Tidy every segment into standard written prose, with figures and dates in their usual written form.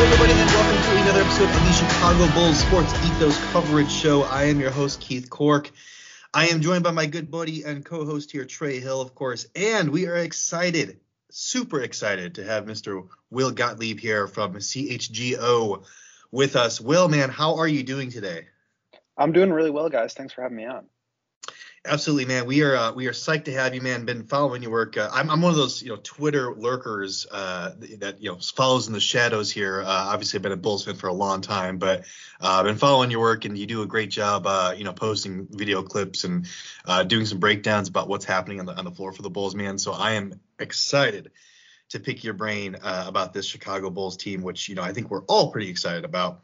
Everybody, and welcome to another episode of the Chicago Bulls Sports Ethos Coverage Show. I am your host, Keith Cork. I am joined by my good buddy and co-host here, Trey Hill, of course. And we are excited, super excited, to have Mr. Will Gottlieb here from CHGO with us. Will, man, how are you doing today? I'm doing really well, guys. Thanks for having me on. Absolutely, man. We are psyched to have you, man. Been following your work. I'm one of those, Twitter lurkers that follows in the shadows here. Obviously, I've been a Bulls fan for a long time, but I've been following your work, and you do a great job, posting video clips and doing some breakdowns about what's happening on the floor for the Bulls, man. So I am excited to pick your brain about this Chicago Bulls team, which I think we're all pretty excited about.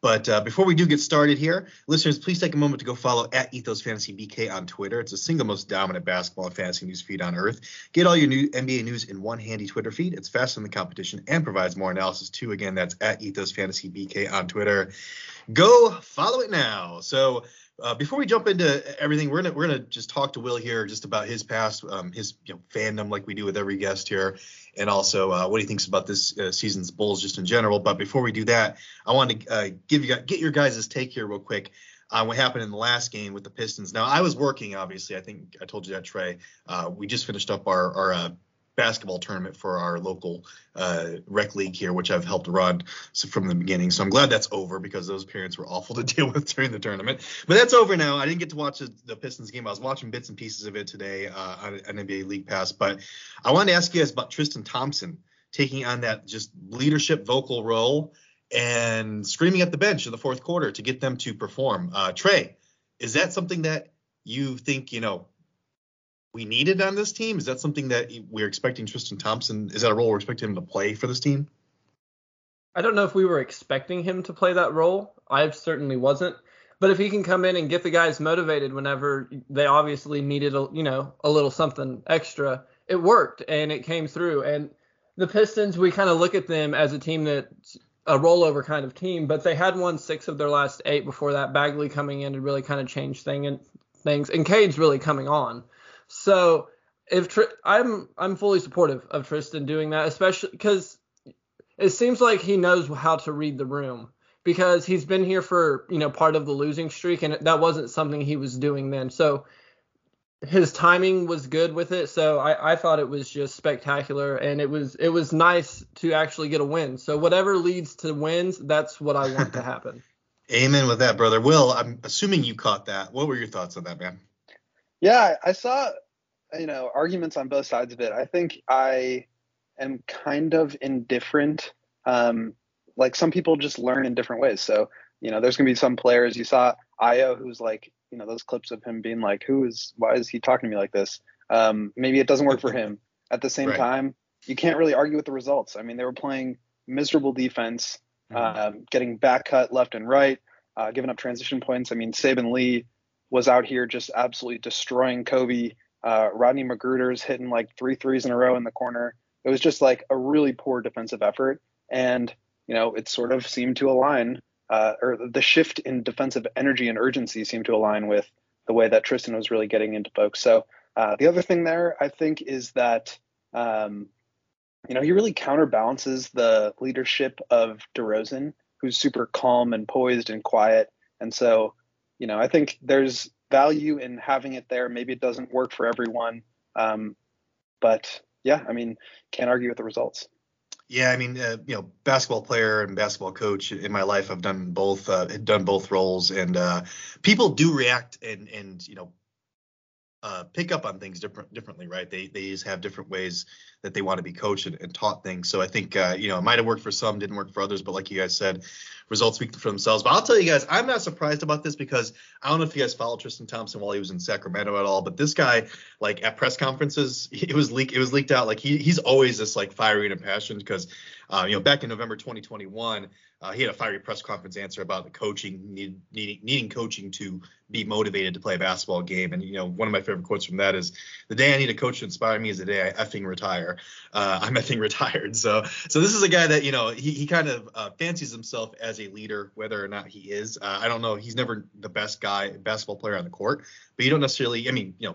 But before we do get started here, listeners, please take a moment to go follow at EthosFantasyBK on Twitter. It's the single most dominant basketball and fantasy news feed on earth. Get all your new NBA news in one handy Twitter feed. It's faster than the competition and provides more analysis, too. Again, that's at EthosFantasyBK on Twitter. Go follow it now. So before we jump into everything, we're gonna just talk to Will here just about his past, his fandom, like we do with every guest here. And also what he thinks about this season's Bulls just in general. But before we do that, I want to get your guys' take here real quick on what happened in the last game with the Pistons. Now, I was working, obviously. I think I told you that, Trey. We just finished up our basketball tournament for our local rec league here, which I've helped run from the beginning. So I'm glad that's over because those parents were awful to deal with during the tournament. But that's over now. I didn't get to watch the Pistons game. I was watching bits and pieces of it today on NBA League Pass. But I wanted to ask you guys about Tristan Thompson taking on that just leadership vocal role and screaming at the bench in the fourth quarter to get them to perform. Trey, is that something that you think, we needed on this team? Is that something that we're expecting Tristan Thompson? Is that a role we're expecting him to play for this team? I don't know if we were expecting him to play that role. I certainly wasn't. But if he can come in and get the guys motivated whenever they obviously needed a little something extra, it worked and it came through. And the Pistons, we kind of look at them as a team that's a rollover kind of team, but they had won 6 of their last 8 before that. Bagley coming in and really kind of changed things, and Cade's really coming on. So if I'm fully supportive of Tristan doing that, especially because it seems like he knows how to read the room, because he's been here for, part of the losing streak, and that wasn't something he was doing then. So his timing was good with it. So I thought it was just spectacular, and it was nice to actually get a win. So whatever leads to wins, that's what I want to happen. Amen with that, brother. Will, I'm assuming you caught that. What were your thoughts on that, man? Yeah, I saw, arguments on both sides of it. I think I am kind of indifferent. Like, some people just learn in different ways. So, there's going to be some players. You saw Io, who's like, those clips of him being like, why is he talking to me like this? Maybe it doesn't work for him. At the same time, you can't really argue with the results. I mean, they were playing miserable defense, getting back cut left and right, giving up transition points. I mean, Saban Lee was out here just absolutely destroying Kobe. Rodney Magruder's hitting like 3 threes in a row in the corner. It was just like a really poor defensive effort. And, it sort of seemed to align, or the shift in defensive energy and urgency seemed to align with the way that Tristan was really getting into folks. So the other thing there, I think, is that, he really counterbalances the leadership of DeRozan, who's super calm and poised and quiet. And so, I think there's value in having it there. Maybe it doesn't work for everyone. But yeah, I mean, can't argue with the results. Yeah, I mean, basketball player and basketball coach in my life, I've done both, roles, and people do react and pick up on things differently, right? They just have different ways that they want to be coached and taught things. So I think, it might have worked for some, didn't work for others. But like you guys said, results speak for themselves. But I'll tell you guys, I'm not surprised about this because I don't know if you guys followed Tristan Thompson while he was in Sacramento at all. But this guy, like at press conferences, it was leaked out. Like he's always this like fiery and impassioned because, back in November 2021, he had a fiery press conference answer about the coaching, needing coaching to be motivated to play a basketball game. And, one of my favorite quotes from that is, the day I need a coach to inspire me is the day I effing retire. I'm effing retired. So this is a guy that, he kind of fancies himself as a leader, whether or not he is. I don't know. He's never the basketball player on the court. But you don't necessarily,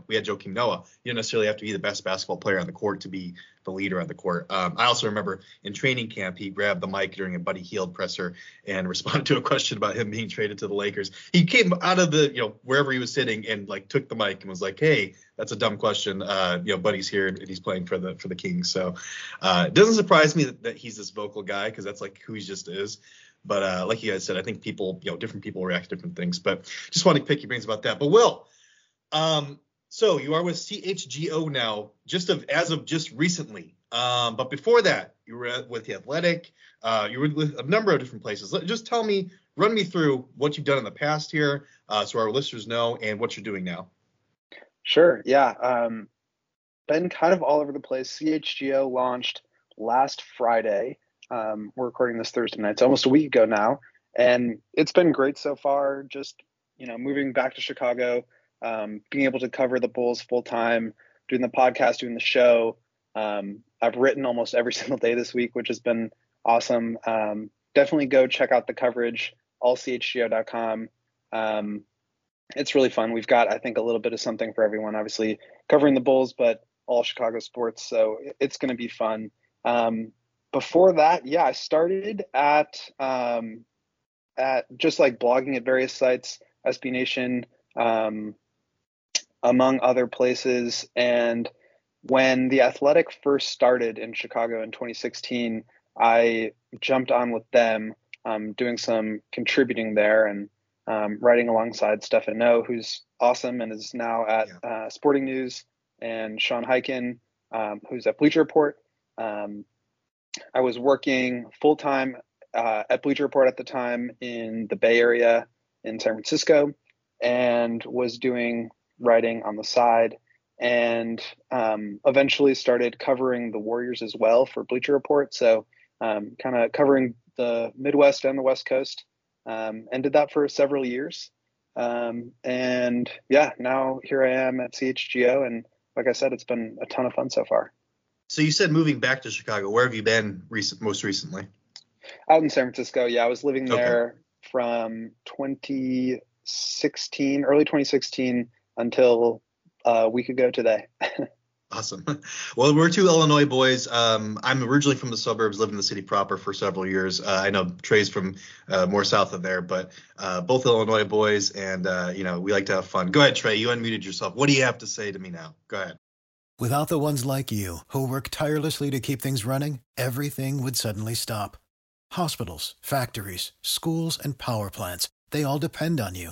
we had Joakim Noah. You don't necessarily have to be the best basketball player on the court to be the leader on the court. I also remember in training camp, he grabbed the mic during a Buddy Hield presser and responded to a question about him being traded to the Lakers. He came out of the, wherever he was sitting and like took the mic and was like, hey, that's a dumb question. Buddy's here and he's playing for the Kings. So it doesn't surprise me that he's this vocal guy because that's like who he just is. But like you guys said, I think people, different people react to different things. But just want to pick your brains about that. But Will, so you are with CHGO now, just recently. But before that, you were with The Athletic. You were with a number of different places. Just run me through what you've done in the past here, so our listeners know, and what you're doing now. Sure. Yeah. Been kind of all over the place. CHGO launched last Friday. We're recording this Thursday night. It's almost a week ago now, and it's been great so far. Just moving back to Chicago. Being able to cover the Bulls full time, doing the podcast, doing the show. I've written almost every single day this week, which has been awesome. Definitely go check out the coverage, allchgo.com. It's really fun. We've got, I think, a little bit of something for everyone, obviously covering the Bulls, but all Chicago sports. So it's going to be fun. Before that, I started at just like blogging at various sites, SB Nation, among other places. And when The Athletic first started in Chicago in 2016, I jumped on with them, doing some contributing there and writing alongside Stefan Noe, who's awesome and is now at Sporting News, and Sean Hyken, who's at Bleacher Report. I was working full-time at Bleacher Report at the time in the Bay Area in San Francisco, and was doing writing on the side, and eventually started covering the Warriors as well for Bleacher Report. So kind of covering the Midwest and the West Coast, and did that for several years. Now here I am at CHGO. And like I said, it's been a ton of fun so far. So you said moving back to Chicago. Where have you been most recently? Out in San Francisco. Yeah, I was living there from 2016 until a week ago today. Awesome. Well, we're two Illinois boys. I'm originally from the suburbs, lived in the city proper for several years. I know Trey's from more south of there, but both Illinois boys, and we like to have fun. Go ahead, Trey, you unmuted yourself. What do you have to say to me now? Go ahead. Without the ones like you who work tirelessly to keep things running, everything would suddenly stop. Hospitals, factories, schools, and power plants, they all depend on you.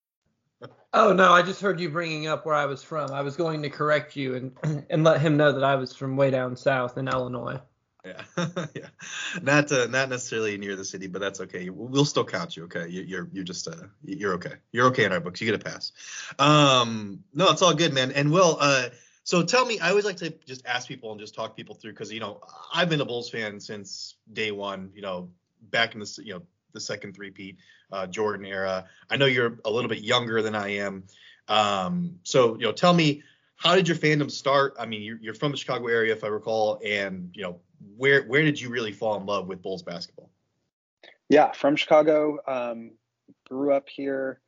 Oh, no, I just heard you bringing up where I was from. I was going to correct you and let him know that I was from way down south in Illinois. Yeah, yeah. Not necessarily near the city, but that's okay. We'll still count you, okay? You're just you're okay. You're okay in our books. You get a pass. No, it's all good, man. And Will, so tell me, I always like to just ask people and just talk people through because, I've been a Bulls fan since day one, back in the, the second three-peat, Jordan era. I know you're a little bit younger than I am. So, you know, tell me, how did your fandom start? I mean, you're from the Chicago area, if I recall, and, you know, where did you really fall in love with Bulls basketball? Yeah, from Chicago, grew up here.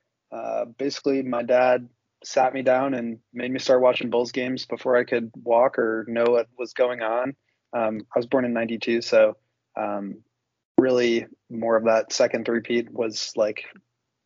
Basically, my dad sat me down and made me start watching Bulls games before I could walk or know what was going on. I was born in 92, so really more of that second three-peat was like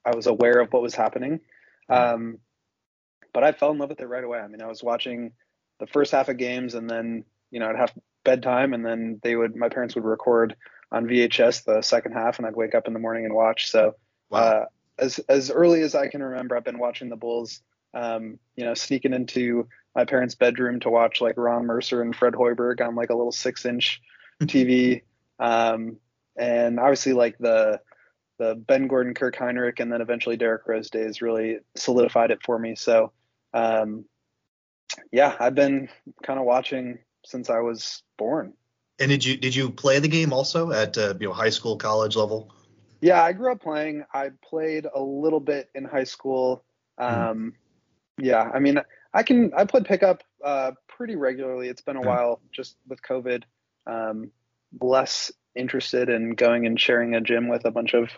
I was aware of what was happening. But I fell in love with it right away. I mean, I was watching the first half of games, and then, you know, I'd have bedtime, and then my parents would record on VHS the second half, and I'd wake up in the morning and watch. So wow. As early as I can remember, I've been watching the Bulls, you know, sneaking into my parents' bedroom to watch like Ron Mercer and Fred Hoiberg on like a little 6-inch TV. And obviously like the Ben Gordon, Kirk Heinrich, and then eventually Derek Rose days really solidified it for me. So, yeah, I've been kind of watching since I was born. And did you play the game also at you know, high school, college level? Yeah, I grew up playing. I played a little bit in high school. Yeah, I mean, I played pickup pretty regularly. It's been a while, just with COVID. Less interested in going and sharing a gym with a bunch of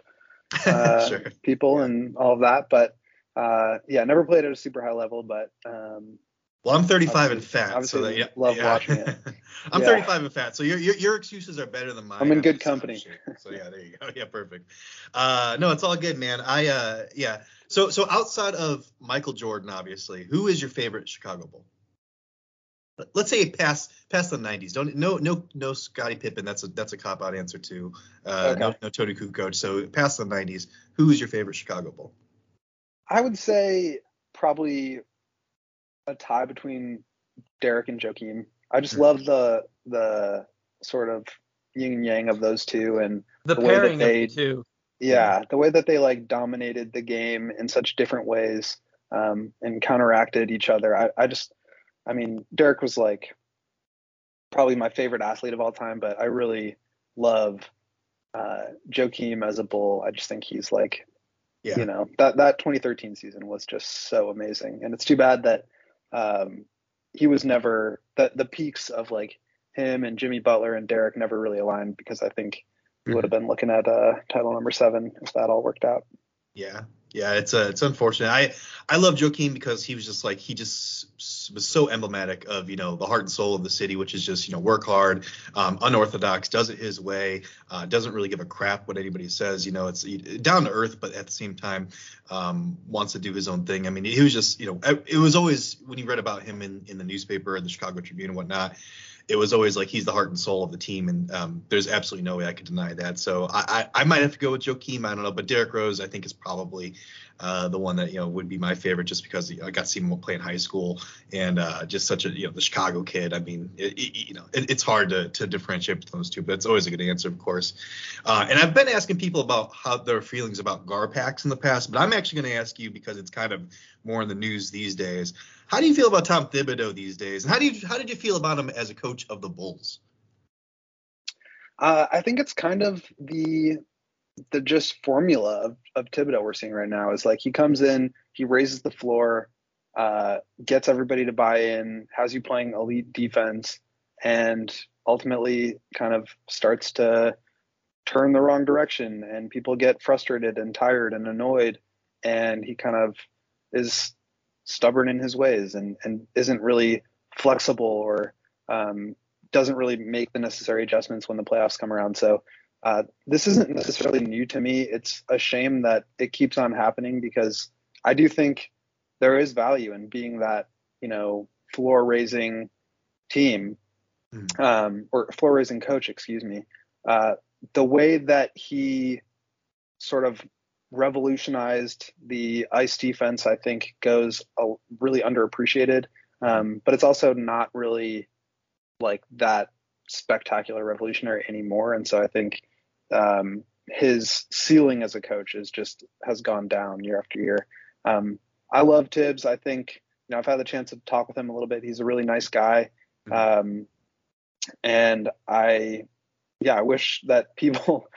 sure. people and all of that. But yeah, never played at a super high level. But well, I'm 35 and fat, so that, yeah, love watching it. I'm 35 and fat, so your excuses are better than mine. I'm in good company. So yeah, there you go. Yeah, perfect. No, it's all good, man. I yeah. So outside of Michael Jordan, obviously, who is your favorite Chicago Bull? Let's say past the 90s. Don't no Scottie Pippen. That's a cop out answer too. Okay. No Tony Kukoc. So past the 90s, who is your favorite Chicago Bull? I would say probably a tie between Derek and Joakim. I just love the sort of yin and yang of those two, and the pairing way that they, of the two. Yeah, the way that they like dominated the game in such different ways, and counteracted each other. I mean, Derek was like probably my favorite athlete of all time, but I really love Joakim as a Bull. I just think he's like, you know, that 2013 season was just so amazing, and it's too bad that he was never the peaks of like him and Jimmy Butler and Derek never really aligned, because I think we would have been looking at title number 7 if that all worked out. Yeah. Yeah, it's unfortunate. I love Joakim because he was just like, he just was so emblematic of, you know, the heart and soul of the city, which is just, you know, work hard, unorthodox, does it his way, doesn't really give a crap what anybody says. You know, it's down to earth, but at the same time wants to do his own thing. I mean, he was just, you know, it was always, when you read about him in the newspaper and the Chicago Tribune and whatnot, it was always like he's the heart and soul of the team, and there's absolutely no way I could deny that. So I might have to go with Joakim. I don't know, but Derrick Rose I think is probably the one that, you know, would be my favorite, just because I got to see him play in high school, and just such a, you know, the Chicago kid. I mean, you know, it's hard to differentiate between those two, but it's always a good answer, of course. And I've been asking people about how their feelings about Garpax in the past, but I'm actually going to ask you, because it's kind of more in the news these days. How do you feel about Tom Thibodeau these days? And how did you feel about him as a coach of the Bulls? I think it's kind of the just formula of Thibodeau we're seeing right now. Is like he comes in, he raises the floor, gets everybody to buy in, has you playing elite defense, and ultimately kind of starts to turn the wrong direction, and people get frustrated and tired and annoyed, and he kind of is stubborn in his ways and isn't really flexible, or doesn't really make the necessary adjustments when the playoffs come around. So this isn't necessarily new to me. It's a shame that it keeps on happening, because I do think there is value in being that, you know, floor raising team, or floor raising coach, excuse me. The way that he sort of revolutionized the ice defense, I think, goes really underappreciated, but it's also not really like that spectacular revolutionary anymore. And so I think his ceiling as a coach has gone down year after year. I love Tibbs. I think, you know, I've had the chance to talk with him a little bit. He's a really nice guy, and I wish that people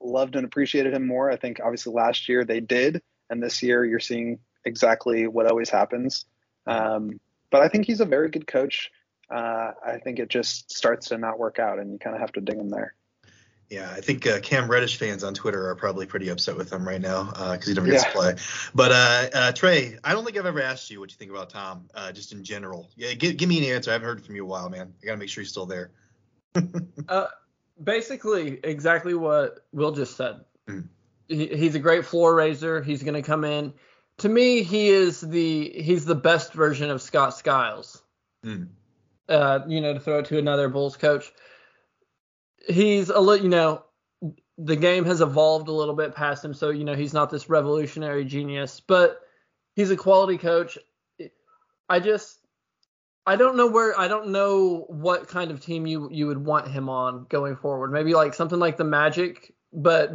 loved and appreciated him more. I think obviously last year they did, and this year you're seeing exactly what always happens. But I think he's a very good coach. I think it just starts to not work out, and you kind of have to ding him there. Yeah, I think Cam Reddish fans on Twitter are probably pretty upset with him right now because he never gets to play. But Trey, I don't think I've ever asked you what you think about Tom, just in general. Yeah, give me an answer. I haven't heard from you in a while, man. I got to make sure he's still there. Basically, exactly what Will just said. Mm. He's a great floor raiser. He's going to come in. To me, he's the best version of Scott Skiles. Mm. To throw it to another Bulls coach. He's a little, the game has evolved a little bit past him. So, he's not this revolutionary genius, but he's a quality coach. I don't know what kind of team you would want him on going forward. Maybe like something like the Magic, but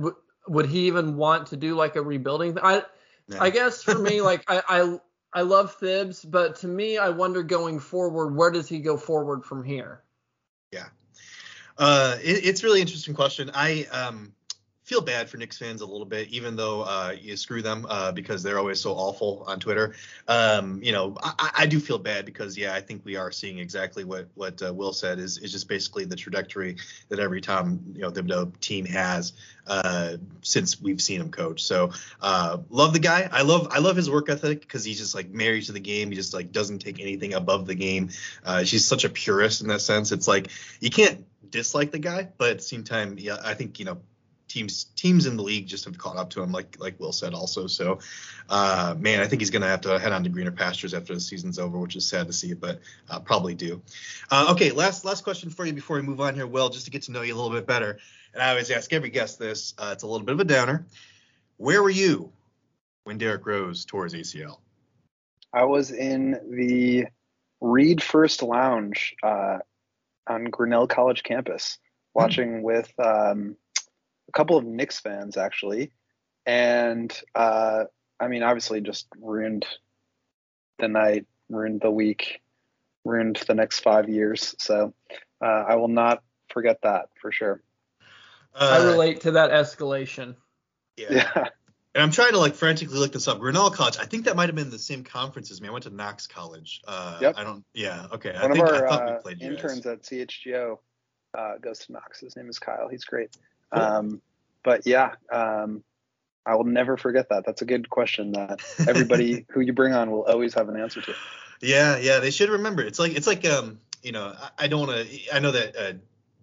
would he even want to do like a rebuilding? I guess for me, like I love Thibs, but to me, I wonder going forward, where does he go forward from here? Yeah. It's really interesting question. I feel bad for Knicks fans a little bit, even though you screw them because they're always so awful on Twitter. I do feel bad because, I think we are seeing exactly what Will said is just basically the trajectory that every Tom Thibodeau team has since we've seen him coach. So love the guy. I love his work ethic because he's just like married to the game. He just like doesn't take anything above the game. She's such a purist in that sense. It's like you can't dislike the guy, but at the same time, I think teams in the league just have caught up to him, like Will said also. So man, I think he's gonna have to head on to greener pastures after the season's over, which is sad to see, but probably do. Okay, last question for you before we move on here, Will, just to get to know you a little bit better, and I always ask every guest this, it's a little bit of a downer. Where were you when Derek Rose tore his ACL? I was in the Reed First Lounge on Grinnell College campus, watching with a couple of Knicks fans actually, and obviously just ruined the night, ruined the week, ruined the next 5 years. So I will not forget that for sure. I relate to that escalation. Yeah. And I'm trying to like frantically look this up. Grinnell College. I think that might have been the same conference as me. I went to Knox College. Yep. I don't. Yeah. Okay. One I think of our I thought we played interns at CHGO goes to Knox. His name is Kyle. He's great. Cool. I will never forget that. That's a good question that everybody who you bring on will always have an answer to. Yeah. They should remember. It's like I don't want to. I know that.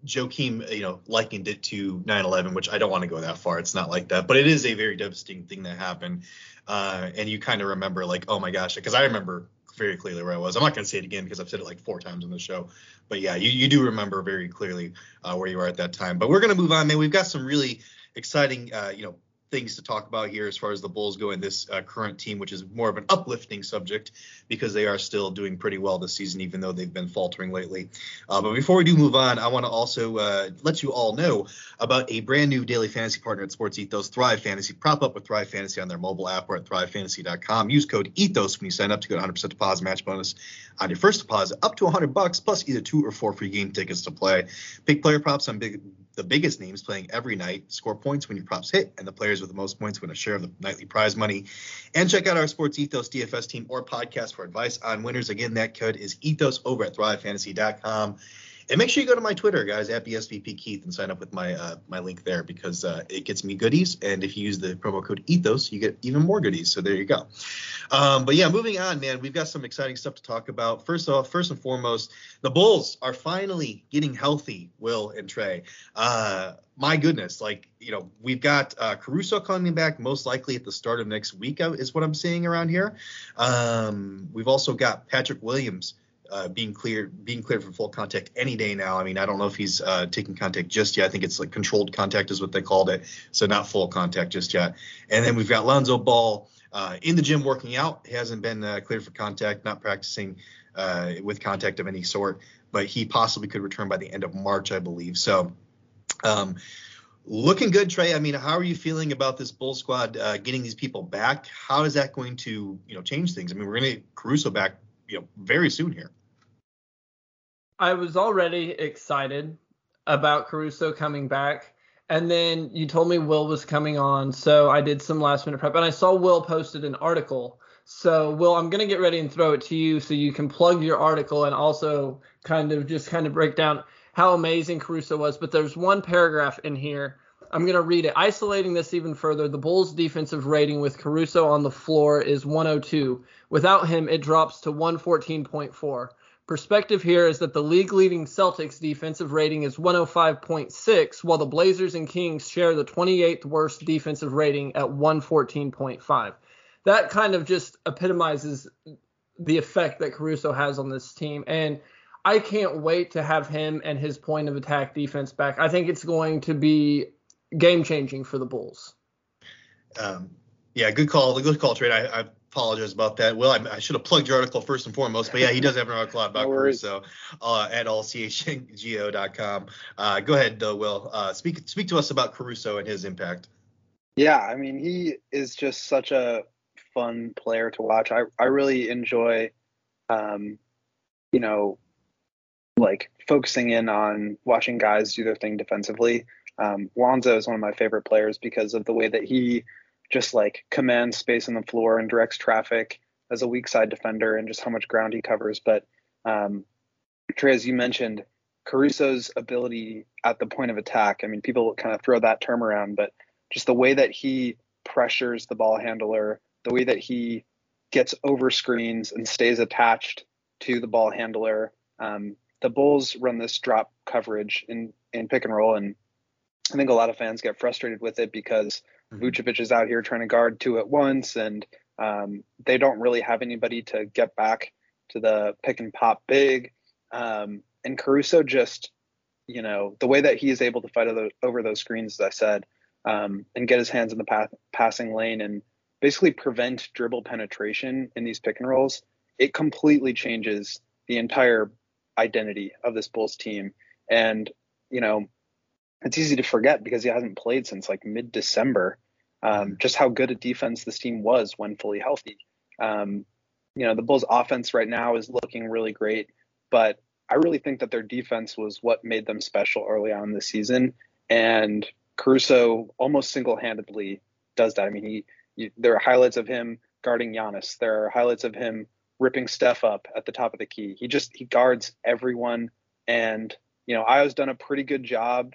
Joakim, likened it to 9/11, which I don't want to go that far. It's not like that, but it is a very devastating thing that happened. And you kind of remember like, oh my gosh, because I remember very clearly where I was. I'm not going to say it again because I've said it like 4 times on the show, but yeah, you do remember very clearly where you were at that time. But we're going to move on, man. We've got some really exciting, things to talk about here as far as the Bulls go in this current team, which is more of an uplifting subject because they are still doing pretty well this season, even though they've been faltering lately. But before we do move on, I want to also let you all know about a brand new daily fantasy partner at Sports Ethos, Thrive Fantasy. Prop up with Thrive Fantasy on their mobile app or at thrivefantasy.com. Use code ETHOS when you sign up to get 100% deposit match bonus on your first deposit up to $100 plus either 2 or 4 free game tickets to play. Pick player props on the biggest names playing every night. Score points when your props hit, and the players with the most points win a share of the nightly prize money. And check out our Sports Ethos DFS team or podcast for advice on winners. Again, that code is ETHOS over at thrivefantasy.com. And make sure you go to my Twitter, guys, at BSVPKeith, and sign up with my link there because it gets me goodies. And if you use the promo code ETHOS, you get even more goodies. So there you go. But yeah, moving on, man, we've got some exciting stuff to talk about. First and foremost, the Bulls are finally getting healthy, Will and Trey. My goodness, we've got Caruso coming back most likely at the start of next week is what I'm seeing around here. We've also got Patrick Williams being cleared for full contact any day now. I don't know if he's taking contact just yet. I think it's like controlled contact is what they called it, so not full contact just yet. And then we've got Lonzo Ball in the gym working out. He hasn't been cleared for contact, not practicing with contact of any sort, but he possibly could return by the end of March, I believe. So looking good, Trey. How are you feeling about this Bull squad getting these people back? How is that going to change things? We're going to get Caruso back very soon here. I was already excited about Caruso coming back. And then you told me Will was coming on, so I did some last minute prep, and I saw Will posted an article. So, Will, I'm going to get ready and throw it to you so you can plug your article and also kind of break down how amazing Caruso was. But there's one paragraph in here. I'm going to read it. Isolating this even further, the Bulls' defensive rating with Caruso on the floor is 102. Without him, it drops to 114.4. Perspective here is that the league-leading Celtics defensive rating is 105.6, while the Blazers and Kings share the 28th worst defensive rating at 114.5. That kind of just epitomizes the effect that Caruso has on this team, and I can't wait to have him and his point of attack defense back. I think it's going to be game-changing for the Bulls. Yeah, good call, Trey. I apologize about that. Well, I should have plugged your article first and foremost, but yeah, he does have an article about Caruso at allchgo.com. Go ahead, though, Will. Speak to us about Caruso and his impact. Yeah, I mean, he is just such a fun player to watch. I really enjoy, focusing in on watching guys do their thing defensively. Lonzo is one of my favorite players because of the way that he just commands space on the floor and directs traffic as a weak side defender and just how much ground he covers. But Trey, as you mentioned, Caruso's ability at the point of attack, I mean, people kind of throw that term around, but just the way that he pressures the ball handler, the way that he gets over screens and stays attached to the ball handler. The Bulls run this drop coverage in pick and roll, and I think a lot of fans get frustrated with it because Vucevic is out here trying to guard two at once, and they don't really have anybody to get back to the pick and pop big. And Caruso just, the way that he is able to fight over those screens, as I said, and get his hands in the passing lane and basically prevent dribble penetration in these pick and rolls, it completely changes the entire identity of this Bulls team. And, it's easy to forget because he hasn't played since mid-December, just how good a defense this team was when fully healthy. The Bulls offense right now is looking really great, but I really think that their defense was what made them special early on this season. And Caruso almost single-handedly does that. I mean, there are highlights of him guarding Giannis. There are highlights of him ripping Steph up at the top of the key. He guards everyone. And, Io's done a pretty good job.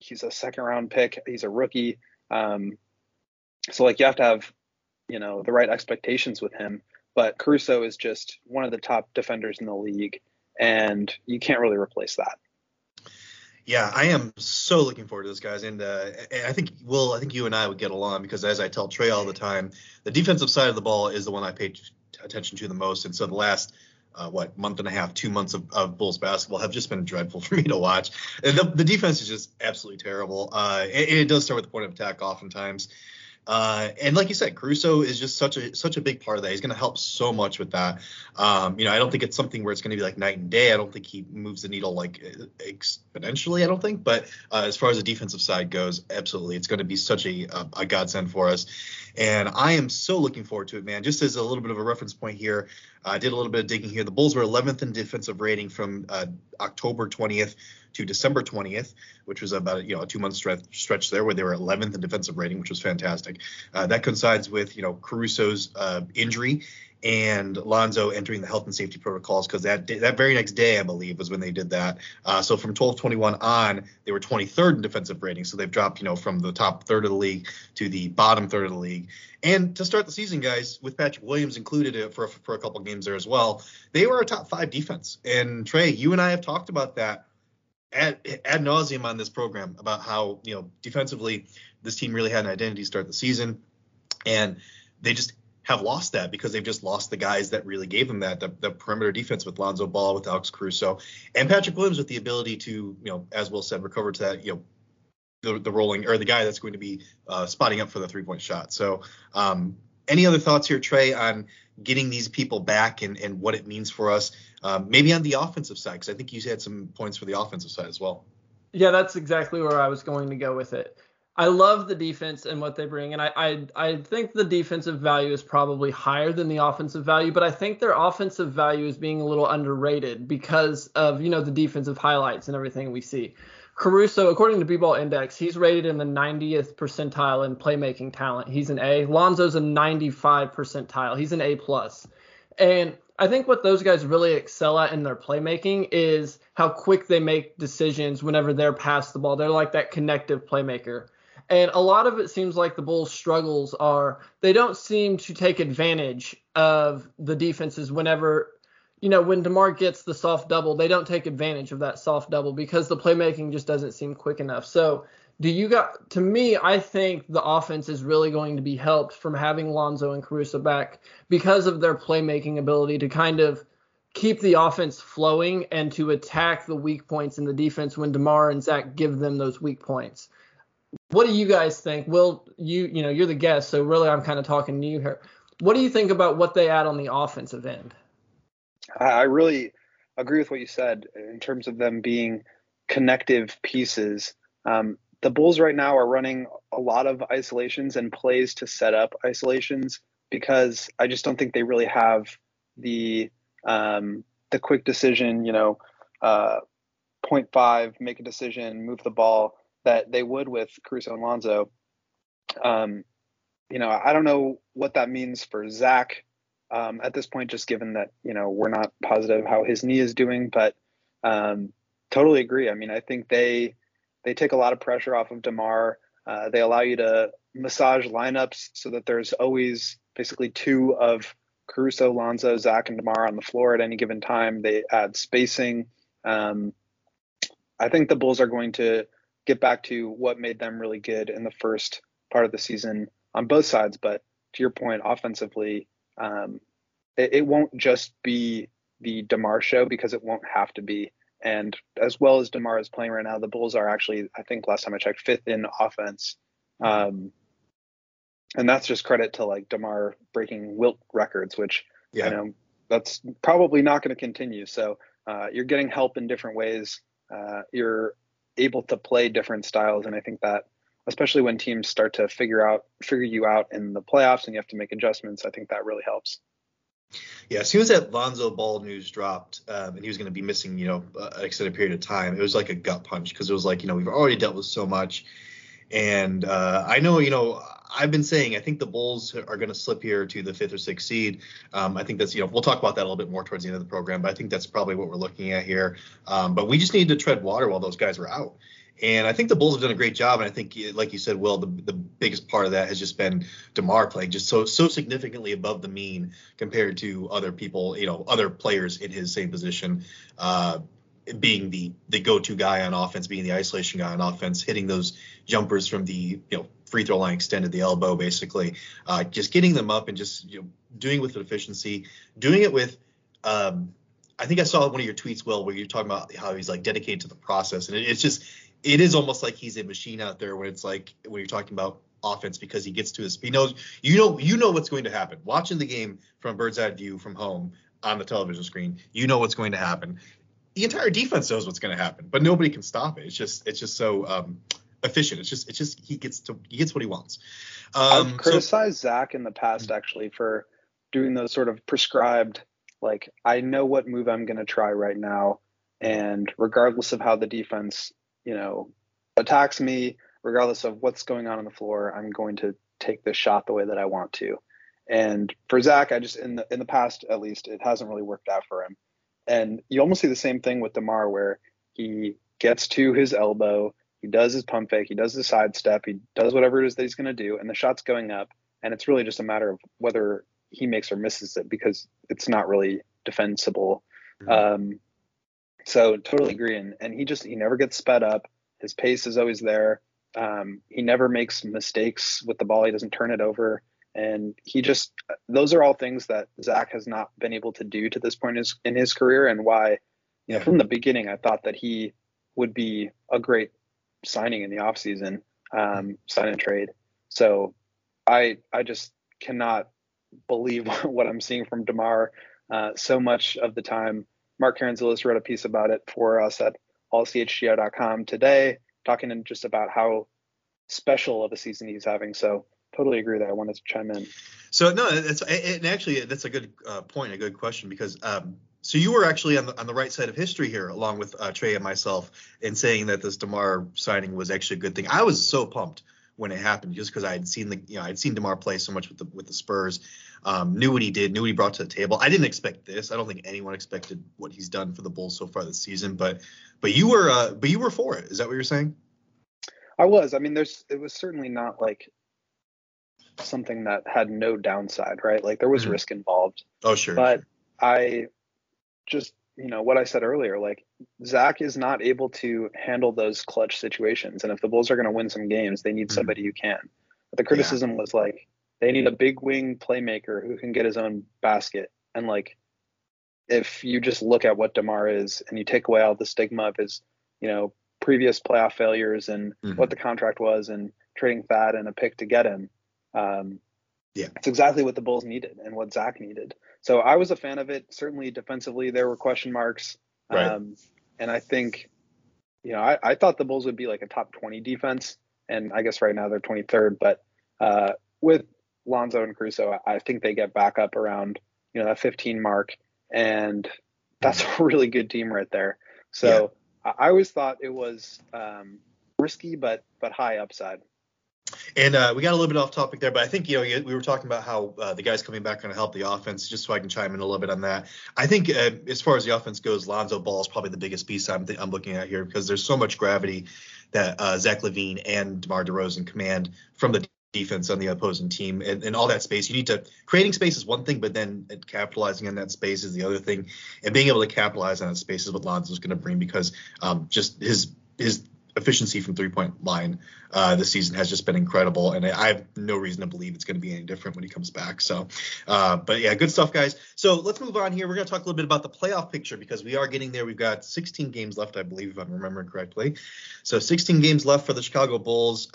He's a second round pick. He's a rookie. So you have to have, the right expectations with him, but Caruso is just one of the top defenders in the league, and you can't really replace that. Yeah, I am so looking forward to this, guys. And I think you and I would get along because, as I tell Trey all the time, the defensive side of the ball is the one I pay attention to the most. And so the last month and a half, 2 months of Bulls basketball have just been dreadful for me to watch. The defense is just absolutely terrible. It does start with the point of attack oftentimes. And like you said, Caruso is just such a big part of that. He's going to help so much with that. I don't think it's something where it's going to be night and day. I don't think he moves the needle exponentially, I don't think. But as far as the defensive side goes, absolutely. It's going to be such a godsend for us. And I am so looking forward to it, man. Just as a little bit of a reference point here, I did a little bit of digging here. The Bulls were 11th in defensive rating from October 20th to December 20th, which was about a 2 month stretch there where they were 11th in defensive rating, which was fantastic. That coincides with Caruso's injury and Lonzo entering the health and safety protocols, because that very next day, I believe, was when they did that. So from 12/21 on, they were 23rd in defensive rating. So they've dropped, from the top third of the league to the bottom third of the league. And to start the season, guys, with Patrick Williams included for a couple games there as well, they were a top five defense. And Trey, you and I have talked about that ad nauseum on this program, about how, defensively this team really had an identity to start the season. And they just have lost that because they've just lost the guys that really gave them that, the perimeter defense with Lonzo Ball, with Alex Caruso, and Patrick Williams with the ability to, as Will said, recover to that, the rolling, or the guy that's going to be spotting up for the three-point shot. So any other thoughts here, Trey, on getting these people back and what it means for us, maybe on the offensive side? Because I think you had some points for the offensive side as well. Yeah, that's exactly where I was going to go with it. I love the defense and what they bring, and I think the defensive value is probably higher than the offensive value, but I think their offensive value is being a little underrated because of, the defensive highlights and everything we see. Caruso, according to B-Ball Index, he's rated in the 90th percentile in playmaking talent. He's an A. Lonzo's a 95 percentile. He's an A+. And I think what those guys really excel at in their playmaking is how quick they make decisions whenever they're past the ball. They're like that connective playmaker. And a lot of it seems like the Bulls' struggles are they don't seem to take advantage of the defenses whenever – you know, when DeMar gets the soft double, they don't take advantage of that soft double because the playmaking just doesn't seem quick enough. So to me, I think the offense is really going to be helped from having Lonzo and Caruso back because of their playmaking ability to kind of keep the offense flowing and to attack the weak points in the defense when DeMar and Zach give them those weak points. What do you guys think? Will, you know, you're the guest, so really I'm kind of talking to you here. What do you think about what they add on the offensive end? I really agree with what you said in terms of them being connective pieces. The Bulls right now are running a lot of isolations and plays to set up isolations because I just don't think they really have the quick decision, 0.5, make a decision, move the ball that they would with Caruso and Lonzo. I don't know what that means for Zach. At this point, just given that, we're not positive how his knee is doing, but totally agree. I mean, I think they take a lot of pressure off of DeMar. They allow you to massage lineups so that there's always basically two of Caruso, Lonzo, Zach, and DeMar on the floor at any given time. They add spacing. I think the Bulls are going to get back to what made them really good in the first part of the season on both sides. But to your point, offensively, it won't just be the DeMar show because it won't have to be. And as well as DeMar is playing right now, the Bulls are actually, I think last time I checked, 5th in offense. And that's just credit to like DeMar breaking Wilt records, which, that's probably not going to continue. So you're getting help in different ways. You're able to play different styles. And I think that, especially when teams start to figure you out in the playoffs and you have to make adjustments, I think that really helps. Yeah, as soon as that Lonzo Ball news dropped and he was going to be missing, an extended period of time, it was like a gut punch because it was like, we've already dealt with so much. And I know, I've been saying I think the Bulls are going to slip here to the 5th or 6th seed. I think that's, we'll talk about that a little bit more towards the end of the program, but I think that's probably what we're looking at here. But we just need to tread water while those guys are out. And I think the Bulls have done a great job. And I think, like you said, Will, the biggest part of that has just been DeMar playing just so significantly above the mean compared to other people, other players in his same position, being the go-to guy on offense, being the isolation guy on offense, hitting those jumpers from the free throw line extended, the elbow, basically, just getting them up and just doing it with efficiency, doing it with I think I saw one of your tweets, Will, where you're talking about how he's like dedicated to the process. And it's just – it is almost like he's a machine out there when it's like when you're talking about offense because he gets to his – he knows – you know what's going to happen. Watching the game from bird's eye view from home on the television screen, you know what's going to happen. The entire defense knows what's going to happen, but nobody can stop it. It's just so efficient. It's just he gets what he wants. I've criticized Zach in the past actually for doing those sort of prescribed, like I know what move I'm going to try right now, and regardless of how the defense – attacks me, regardless of what's going on the floor, I'm going to take this shot the way that I want to. And for Zach, I just, in the past, at least, it hasn't really worked out for him. And you almost see the same thing with DeMar, where he gets to his elbow, he does his pump fake, he does his side step, he does whatever it is that he's going to do, and the shot's going up. And it's really just a matter of whether he makes or misses it because it's not really defensible. Mm-hmm. So totally agree. And he never gets sped up. His pace is always there. He never makes mistakes with the ball. He doesn't turn it over. And those are all things that Zach has not been able to do to this point in his career, and why, from the beginning, I thought that he would be a great signing in the offseason, sign and trade. So I just cannot believe what I'm seeing from DeMar so much of the time. Mark Karanzulis wrote a piece about it for us at allchgo.com today, talking just about how special of a season he's having. So totally agree that I wanted to chime in. So no, that's actually that's a good point, a good question, because So you were actually on the right side of history here, along with Trey and myself, in saying that this DeMar signing was actually a good thing. I was so pumped when it happened, just because I had seen I'd seen DeMar play so much with the Spurs, knew what he did, knew what he brought to the table. I didn't expect this. I don't think anyone expected what he's done for the Bulls so far this season. But you were for it. Is that what you're saying? I was. I mean, it was certainly not like something that had no downside, right? Like there was risk involved. Oh sure. But I just, what I said earlier, like Zach is not able to handle those clutch situations. And if the Bulls are going to win some games, they need somebody who can. But the criticism was like, they need a big wing playmaker who can get his own basket. And like, if you just look at what DeMar is and you take away all the stigma of his, previous playoff failures and what the contract was and trading Thad and a pick to get him. It's exactly what the Bulls needed and what Zach needed. So I was a fan of it. Certainly defensively, there were question marks. Right. And I think, I thought the Bulls would be like a top 20 defense. And I guess right now they're 23rd. But with Lonzo and Caruso, I think they get back up around, that 15 mark. And that's a really good team right there. So I always thought it was risky, but high upside. And we got a little bit off topic there, but I think, we were talking about how the guys coming back are going to help the offense, just so I can chime in a little bit on that. I think as far as the offense goes, Lonzo Ball is probably the biggest piece I'm looking at here, because there's so much gravity that Zach Levine and DeMar DeRozan command from the defense on the opposing team, and all that space. You need to creating space is one thing, but then capitalizing on that space is the other thing. And being able to capitalize on that space is what Lonzo is going to bring, because just his efficiency from three-point line this season has just been incredible, and I have no reason to believe it's going to be any different when he comes back. So but yeah, good stuff, guys. So let's move on here. We're going to talk a little bit about the playoff picture, because we are getting there. We've got 16 games left, I believe, if I'm remembering correctly. So 16 games left for the Chicago Bulls.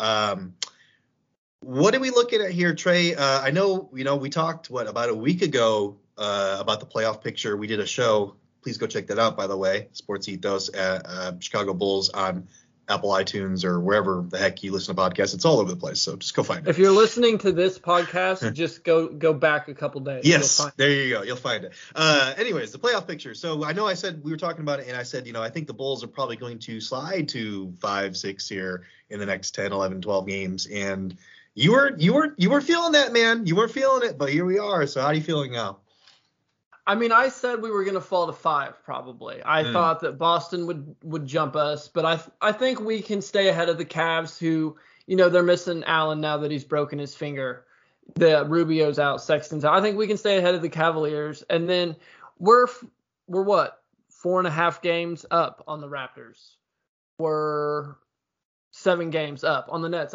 What are we looking at here, Trey? I know we talked about a week ago about the playoff picture. We did a show, please go check that out, by the way, Sports Ethos at Chicago Bulls on Apple iTunes or wherever the heck you listen to podcasts. It's all over the place, so just go find it. If you're listening to this podcast, just go back a couple days. Yes, there you go. You'll find it. Anyways, the playoff picture. So I know I said we were talking about it, and I said, I think the Bulls are probably going to slide to 5-6 here in the next 10, 11, 12 games. And you were feeling that, man. You were feeling it, but here we are. So how are you feeling now? I mean, I said we were going to fall to 5, probably. I thought that Boston would jump us, but I think we can stay ahead of the Cavs, who, they're missing Allen now that he's broken his finger. The Rubio's out, Sexton's out. I think we can stay ahead of the Cavaliers, and then we're what? 4.5 games up on the Raptors. We're 7 games up on the Nets.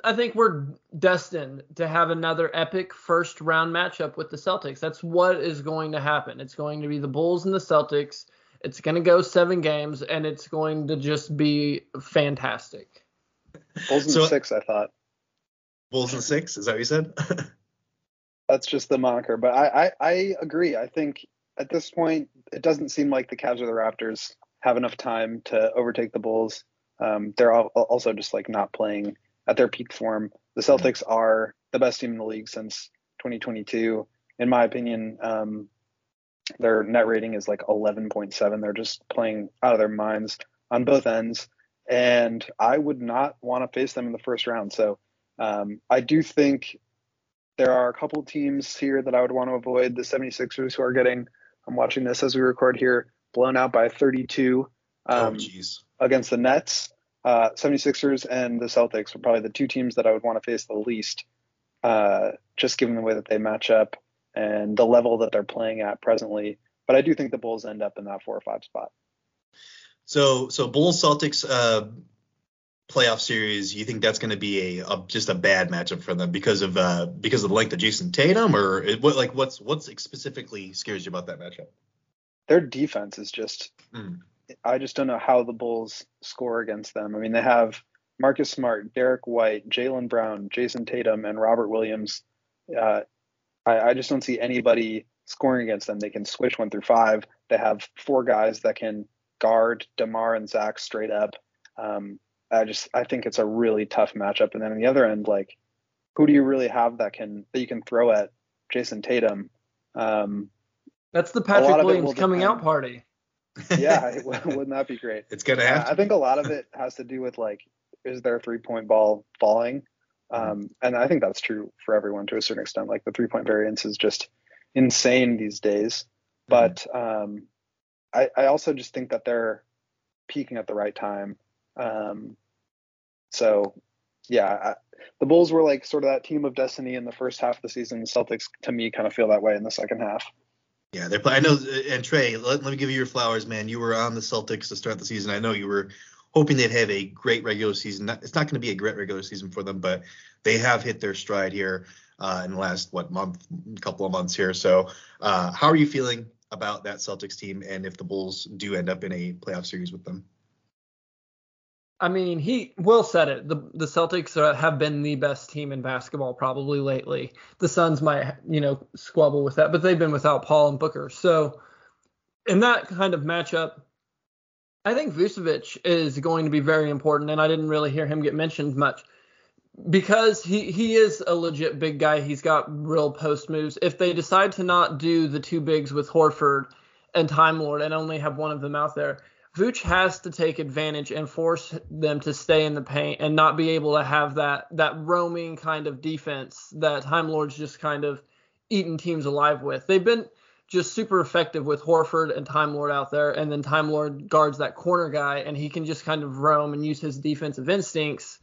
I think we're destined to have another epic first round matchup with the Celtics. That's what is going to happen. It's going to be the Bulls and the Celtics. It's going to go 7 games, and it's going to just be fantastic. Bulls and 6, I thought. Bulls and 6? Is that what you said? That's just the moniker. But I agree. I think at this point, it doesn't seem like the Cavs or the Raptors have enough time to overtake the Bulls. They're also just like not playing at their peak form. The Celtics are the best team in the league since 2022. In my opinion, their net rating is like 11.7. They're just playing out of their minds on both ends. And I would not want to face them in the first round. So I do think there are a couple teams here that I would want to avoid. The 76ers, who are getting, I'm watching this as we record here, blown out by 32 against the Nets. 76ers and the Celtics are probably the 2 teams that I would want to face the least, just given the way that they match up and the level that they're playing at presently. But I do think the Bulls end up in that 4 or 5 spot. So Bulls-Celtics playoff series, you think that's going to be just a bad matchup for them because of the length of Jason Tatum, or what's specifically scares you about that matchup? Their defense is just I just don't know how the Bulls score against them. I mean, they have Marcus Smart, Derek White, Jaylen Brown, Jason Tatum, and Robert Williams. I just don't see anybody scoring against them. They can switch 1 through 5. They have 4 guys that can guard DeMar and Zach straight up. I think it's a really tough matchup. And then on the other end, like, who do you really have that you can throw at Jason Tatum? That's the Patrick Williams coming out party. Yeah, it wouldn't that be great? It's going to have to. I think a lot of it has to do with, like, is their three-point ball falling? And I think that's true for everyone to a certain extent. Like, the three-point variance is just insane these days. But I also just think that they're peaking at the right time. So, yeah, the Bulls were, like, sort of that team of destiny in the first half of the season. The Celtics, to me, kind of feel that way in the second half. Yeah, they're playing. I know, and Trey, let me give you your flowers, man. You were on the Celtics to start the season. I know you were hoping they'd have a great regular season. It's not going to be a great regular season for them, but they have hit their stride here in the last, couple of months here. So how are you feeling about that Celtics team and if the Bulls do end up in a playoff series with them? I mean, Will said it. The Celtics have been the best team in basketball probably lately. The Suns might, squabble with that, but they've been without Paul and Booker. So in that kind of matchup, I think Vucevic is going to be very important, and I didn't really hear him get mentioned much because he is a legit big guy. He's got real post moves. If they decide to not do the two bigs with Horford and Time Lord and only have one of them out there, Vooch has to take advantage and force them to stay in the paint and not be able to have that roaming kind of defense that Time Lord's just kind of eaten teams alive with. They've been just super effective with Horford and Time Lord out there, and then Time Lord guards that corner guy, and he can just kind of roam and use his defensive instincts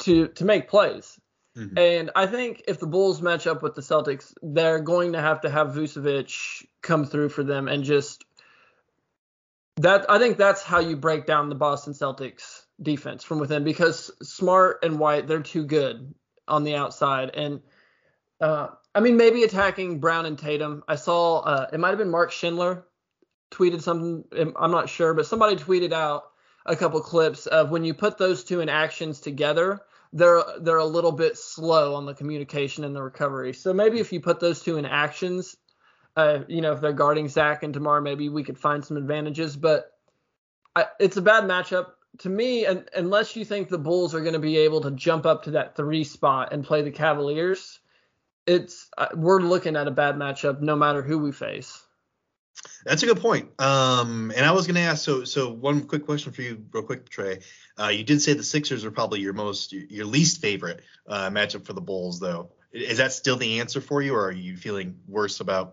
to make plays. Mm-hmm. And I think if the Bulls match up with the Celtics, they're going to have Vucevic come through for them and just – I think that's how you break down the Boston Celtics defense from within, because Smart and White, they're too good on the outside. And, maybe attacking Brown and Tatum. I saw it might have been Mark Schindler tweeted something. I'm not sure, but somebody tweeted out a couple clips of when you put those two in actions together, they're a little bit slow on the communication and the recovery. So maybe if you put those two in actions – if they're guarding Zach and Tamar, maybe we could find some advantages. But it's a bad matchup to me, and unless you think the Bulls are going to be able to jump up to that 3 spot and play the Cavaliers, we're looking at a bad matchup no matter who we face. That's a good point. And I was going to ask, so one quick question for you real quick, Trey. You did say the Sixers are probably your least favorite matchup for the Bulls, though. Is that still the answer for you, or are you feeling worse about,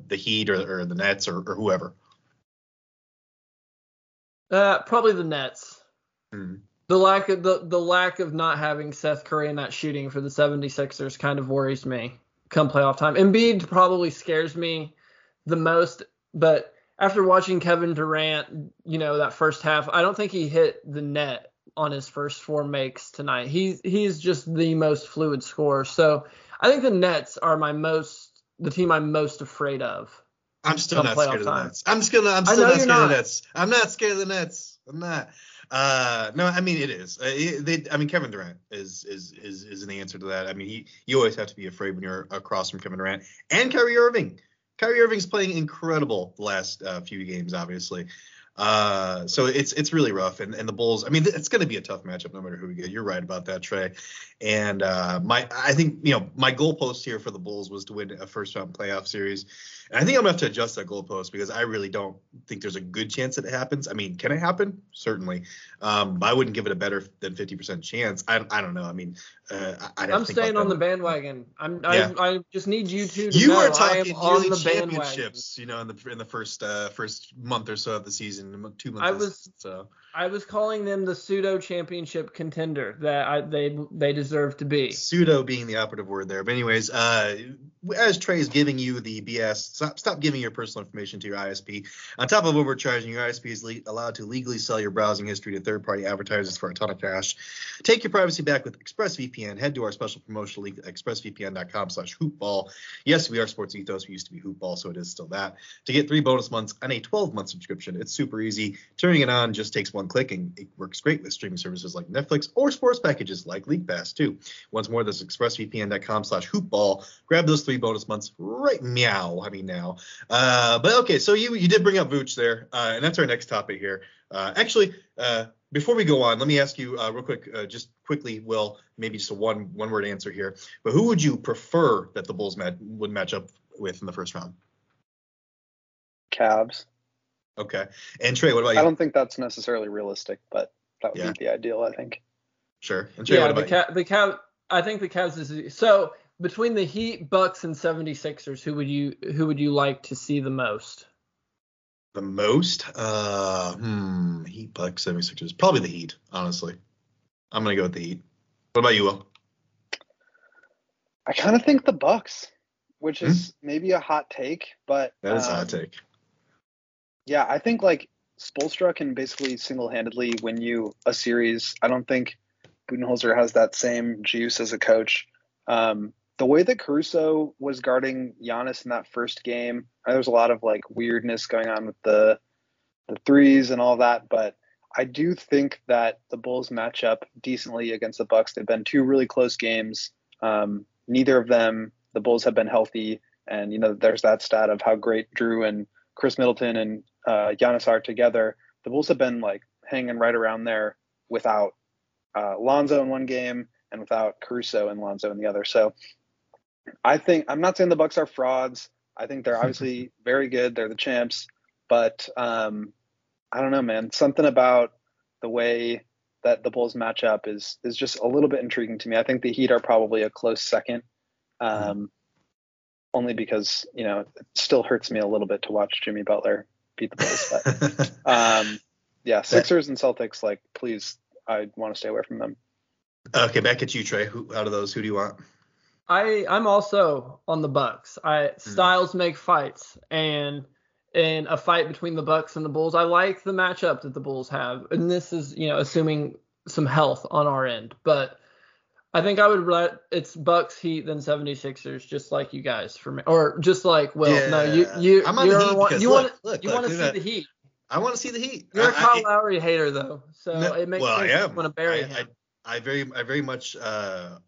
the Heat or the Nets or whoever? Probably the Nets. Mm-hmm. The lack of the lack of not having Seth Curry and that shooting for the 76ers kind of worries me come playoff time. Embiid probably scares me the most, but after watching Kevin Durant, that first half, I don't think he hit the net on his first 4 makes tonight. He's just the most fluid scorer. So I think the Nets are the team I'm most afraid of. I'm still not scared of the Nets. I'm not scared of the Nets. I'm not. No, I mean, it is. Kevin Durant is an answer to that. I mean, you always have to be afraid when you're across from Kevin Durant and Kyrie Irving. Kyrie Irving's playing incredible the last few games, obviously. So it's really rough, and the Bulls. I mean, it's going to be a tough matchup no matter who we get. You're right about that, Trey. And my goalpost here for the Bulls was to win a first round playoff series, and I think I'm gonna have to adjust that goalpost because I really don't think there's a good chance that it happens. I mean, can it happen? Certainly. I wouldn't give it a better than 50% chance. I don't know. I mean, I'm staying on the bandwagon. I just need you two to know I am on the championships, bandwagon. In the first month or so of the season. 2 months. I was calling them the pseudo championship contender that they deserve to be. Pseudo being the operative word there. But anyways, as Trey is giving you the BS, stop giving your personal information to your ISP. On top of overcharging, your ISP is allowed to legally sell your browsing history to third-party advertisers for a ton of cash. Take your privacy back with ExpressVPN. Head to our special promotional link, expressvpn.com/hoopball. Yes, we are Sports Ethos. We used to be Hoopball, so it is still that. To get 3 bonus months and a 12-month subscription, it's super easy. Turning it on just takes 1 click, and it works great with streaming services like Netflix or sports packages like League Pass too. Once more, that's expressvpn.com/hoopball. Grab those 3 bonus months right meow. I mean now. But okay, so you did bring up Vooch there, and that's our next topic here. Before we go on, let me ask you real quick, just quickly, Will, maybe just a one-word answer here. But who would you prefer that the Bulls would match up with in the first round? Cavs. Okay. And Trey, what about you? I don't think that's necessarily realistic, but that would be the ideal, I think. Sure. And Trey, what about the Cavs? I think the Cavs is so between the Heat, Bucks, and 76ers, who would you like to see the most? The most? Heat, Bucks, 76ers. Probably the Heat, honestly. I'm going to go with the Heat. What about you, Will? I kind of think the Bucks, which is maybe a hot take, but that is a hot take. Yeah, I think like Spoelstra can basically single-handedly win you a series. I don't think Budenholzer has that same juice as a coach. The way that Caruso was guarding Giannis in that first game, there was a lot of like weirdness going on with the threes and all that, but I do think that the Bulls match up decently against the Bucks. They've been two really close games. Neither of them, the Bulls have been healthy, and you know there's that stat of how great Drew and Chris Middleton and Giannis are together. The Bulls have been like hanging right around there without Lonzo in one game and without Caruso and Lonzo in the other. So I think, I'm not saying the Bucks are frauds. I think they're obviously very good. They're the champs, but I don't know, man, something about the way that the Bulls match up is just a little bit intriguing to me. I think the Heat are probably a close second. Only because, you know, it still hurts me a little bit to watch Jimmy Butler beat the Bulls. But, Sixers and Celtics, like, please, I want to stay away from them. Okay, back at you, Trey. Out of those, who do you want? I'm also on the Bucks. Styles make fights, and in a fight between the Bucks and the Bulls, I like the matchup that the Bulls have, and this is, you know, assuming some health on our end, but I think I would let it's Bucks, Heat, then 76ers, just like you guys for me, or just like Will. Yeah. No, you I'm on the Heat because you want to see the Heat. I want to see the Heat. You're a Kyle Lowry hater though, so it makes sense. Want to bury him. I very much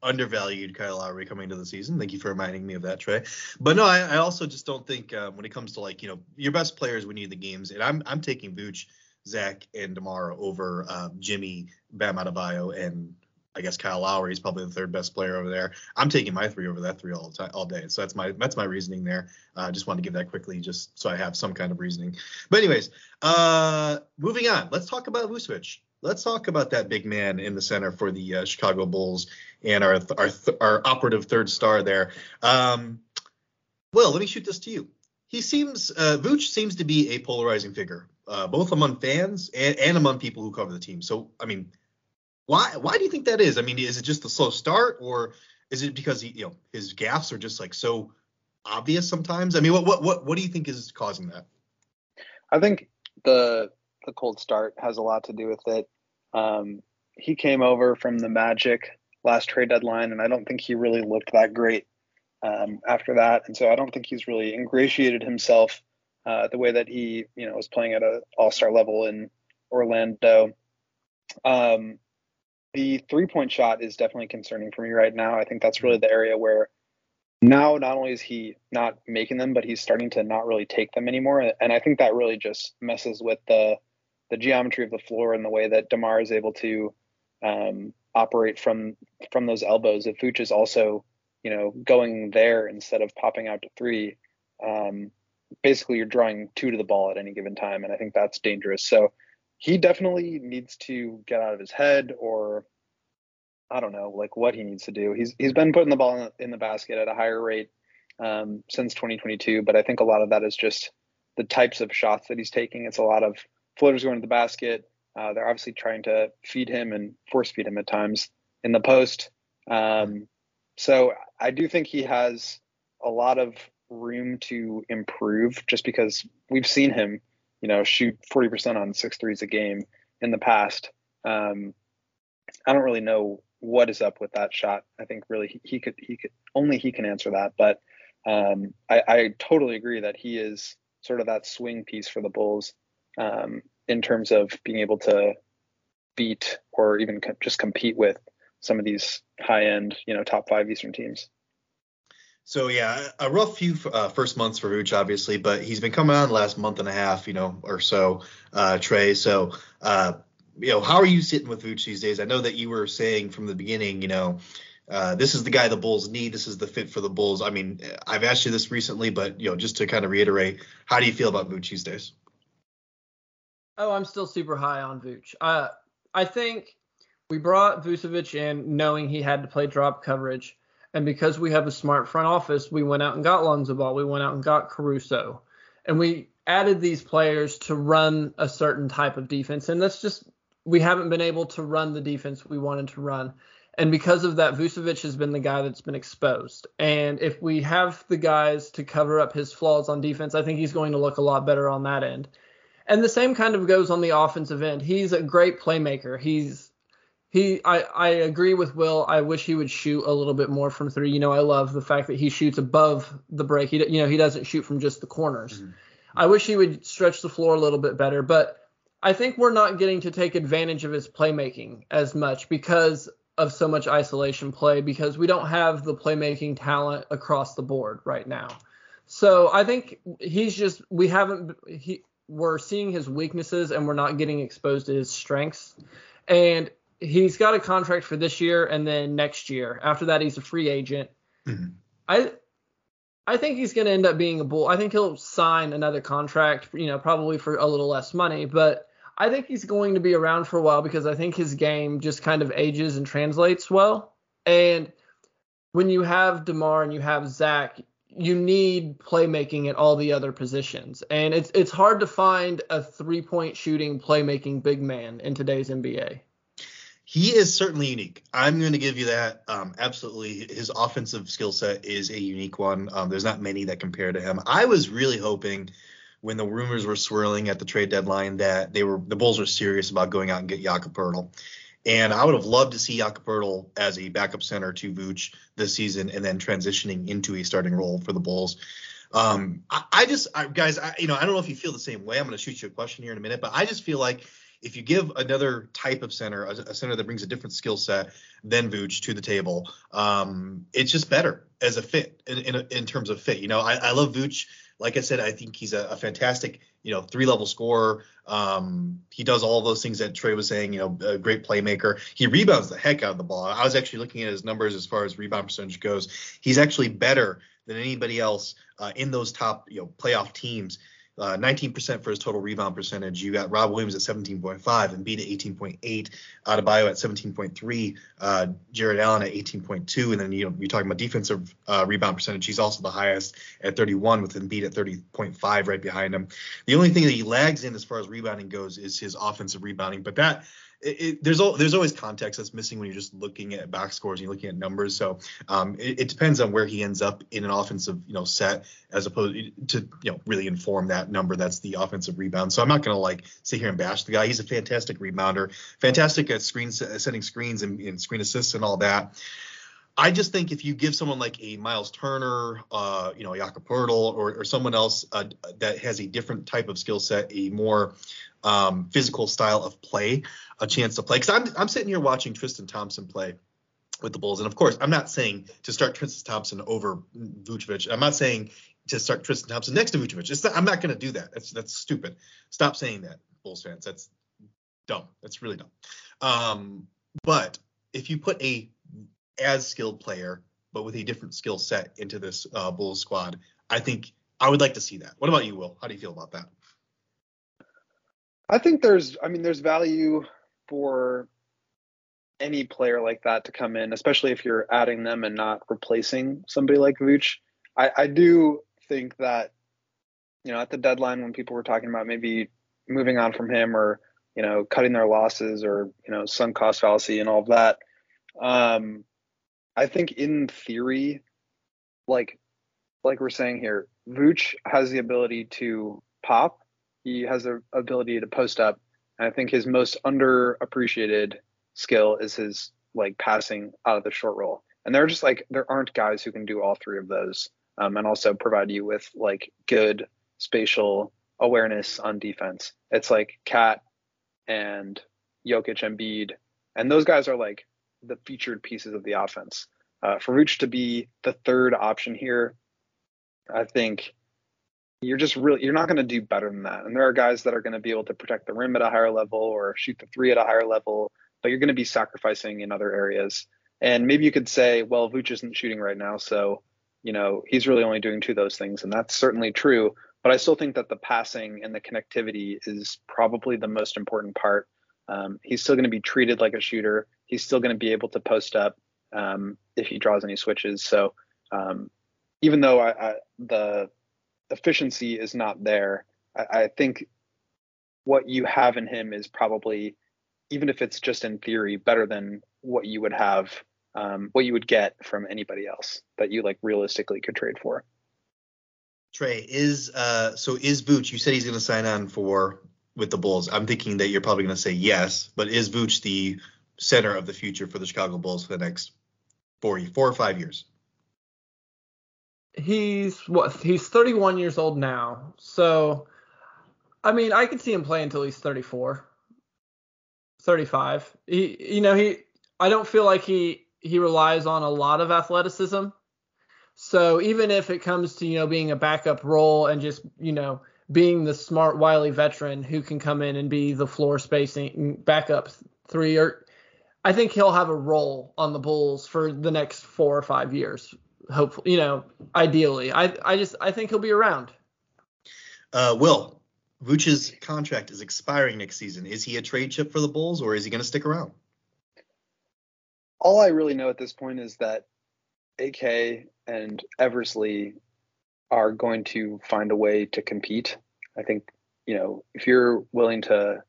undervalued Kyle Lowry coming into the season. Thank you for reminding me of that, Trey. But no, I also just don't think when it comes to like, you know, your best players when you need the games, and I'm taking Vooch, Zach, and DeMar over Jimmy, Bam Adebayo, and I guess Kyle Lowry is probably the third best player over there. I'm taking my three over that three all day. So that's my reasoning there. I just wanted to give that quickly just so I have some kind of reasoning. But anyways, moving on. Let's talk about Vucevic. Let's talk about that big man in the center for the Chicago Bulls and our operative third star there. Will, let me shoot this to you. Vooch seems to be a polarizing figure, both among fans and among people who cover the team. So, I mean, why do you think that is? I mean, is it just the slow start, or is it because he, you know, his gaffes are just like so obvious sometimes? I mean, what do you think is causing that? I think the cold start has a lot to do with it. He came over from the Magic last trade deadline, and I don't think he really looked that great after that. And so I don't think he's really ingratiated himself the way that he, you know, was playing at an all-star level in Orlando. The three-point shot is definitely concerning for me right now. I think that's really the area where now not only is he not making them, but he's starting to not really take them anymore. And I think that really just messes with the geometry of the floor and the way that DeMar is able to operate from those elbows. If Vooch is also, you know, going there instead of popping out to three, basically you're drawing two to the ball at any given time, and I think that's dangerous. So he definitely needs to get out of his head, or I don't know, like what he needs to do. He's been putting the ball in the basket at a higher rate since 2022, but I think a lot of that is just the types of shots that he's taking. It's a lot of floaters going to the basket. They're obviously trying to feed him and force feed him at times in the post. So I do think he has a lot of room to improve, just because we've seen him, you know, shoot 40% on 6 threes a game in the past. I don't really know what is up with that shot. I think really he can answer that. But I totally agree that he is sort of that swing piece for the Bulls in terms of being able to beat or even just compete with some of these high end, you know, top 5 Eastern teams. So, yeah, a rough few first months for Vooch, obviously, but he's been coming on the last month and a half, you know, or so, Trey. So, you know, how are you sitting with Vooch these days? I know that you were saying from the beginning, you know, This is the guy the Bulls need. This is the fit for the Bulls. I mean, I've asked you this recently, but, you know, just to kind of reiterate, how do you feel about Vooch these days? Oh, I'm still super high on Vooch. I think we brought Vucevic in knowing he had to play drop coverage. And because we have a smart front office, we went out and got Lonzo Ball. We went out and got Caruso. And we added these players to run a certain type of defense. And that's just, we haven't been able to run the defense we wanted to run. And because of that, Vucevic has been the guy that's been exposed. And if we have the guys to cover up his flaws on defense, I think he's going to look a lot better on that end. And the same kind of goes on the offensive end. He's a great playmaker. I agree with Will. I wish he would shoot a little bit more from three. You know, I love the fact that he shoots above the break. He doesn't shoot from just the corners. Mm-hmm. I wish he would stretch the floor a little bit better, but I think we're not getting to take advantage of his playmaking as much because of so much isolation play, because we don't have the playmaking talent across the board right now. So I think we're seeing his weaknesses and we're not getting exposed to his strengths. And he's got a contract for this year and then next year. After that, he's a free agent. Mm-hmm. I think he's going to end up being a Bull. I think he'll sign another contract, probably for a little less money. But I think he's going to be around for a while because I think his game just kind of ages and translates well. And when you have DeMar and you have Zach, you need playmaking at all the other positions. And it's hard to find a three-point shooting playmaking big man in today's NBA. He is certainly unique. I'm going to give you that. Absolutely. His offensive skill set is a unique one. There's not many that compare to him. I was really hoping when the rumors were swirling at the trade deadline that the Bulls were serious about going out and get Jakob Poeltl. And I would have loved to see Jakob Poeltl as a backup center to Vooch this season and then transitioning into a starting role for the Bulls. I don't know if you feel the same way. I'm going to shoot you a question here in a minute, but I just feel like if you give another type of center, a center that brings a different skill set than Vooch to the table, it's just better as a fit in terms of fit. I love Vooch. Like I said, I think he's a fantastic, three-level scorer. He does all those things that Trey was saying, a great playmaker. He rebounds the heck out of the ball. I was actually looking at his numbers as far as rebound percentage goes. He's actually better than anybody else in those top, playoff teams. 19% for his total rebound percentage. You got Rob Williams at 17.5, Embiid at 18.8, Adebayo at 17.3, Jared Allen at 18.2, and then you're talking about defensive rebound percentage. He's also the highest at 31, with Embiid at 30.5 right behind him. The only thing that he lags in as far as rebounding goes is his offensive rebounding, but that there's always context that's missing when you're just looking at box scores and you're looking at numbers. So it depends on where he ends up in an offensive set as opposed to really inform that number. That's the offensive rebound. So I'm not gonna sit here and bash the guy. He's a fantastic rebounder, fantastic at setting screens and screen assists and all that. I just think if you give someone like a Miles Turner, Jakob Poeltl, or someone else that has a different type of skill set, a more physical style of play, a chance to play. Because I'm sitting here watching Tristan Thompson play with the Bulls. And, of course, I'm not saying to start Tristan Thompson over Vucevic. I'm not saying to start Tristan Thompson next to Vucevic. I'm not going to do that. That's stupid. Stop saying that, Bulls fans. That's dumb. That's really dumb. But if you put as skilled player, but with a different skill set into this Bulls squad, I think I would like to see that. What about you, Will? How do you feel about that? I think there's value for any player like that to come in, especially if you're adding them and not replacing somebody like Vooch. I do think that, at the deadline when people were talking about maybe moving on from him or, cutting their losses or, sunk cost fallacy and all of that, I think in theory, like we're saying here, Vooch has the ability to pop. He has the ability to post up. And I think his most underappreciated skill is his passing out of the short roll. And they're just there aren't guys who can do all three of those. And also provide you with good spatial awareness on defense. It's Kat and Jokic and Embiid. And those guys are the featured pieces of the offense. For Vooch to be the third option here, I think you're not going to do better than that. And there are guys that are going to be able to protect the rim at a higher level or shoot the three at a higher level, but you're going to be sacrificing in other areas. And maybe you could say, well, Vooch isn't shooting right now, so, you know, he's really only doing two of those things. And that's certainly true. But I still think that the passing and the connectivity is probably the most important part. He's still going to be treated like a shooter. He's still going to be able to post up if he draws any switches. So even though the efficiency is not there, I think what you have in him is probably, even if it's just in theory, better than what you would have, what you would get from anybody else that you like realistically could trade for. Trey, is Vooch, you said he's going to sign on with the Bulls. I'm thinking that you're probably going to say yes, but is Vooch the center of the future for the Chicago Bulls for the next 4 or 5 years? He's 31 years old now. So, I mean, I could see him play until he's 34, 35. I don't feel like he relies on a lot of athleticism. So even if it comes to, being a backup role and just, being the smart, wily veteran who can come in and be the floor spacing backup three, or I think he'll have a role on the Bulls for the next 4 or 5 years. Hopefully, ideally, I think he'll be around. Will, Vooch's contract is expiring next season. Is he a trade chip for the Bulls, or is he going to stick around? All I really know at this point is that AK and Eversley are going to find a way to compete. I think, if you're willing to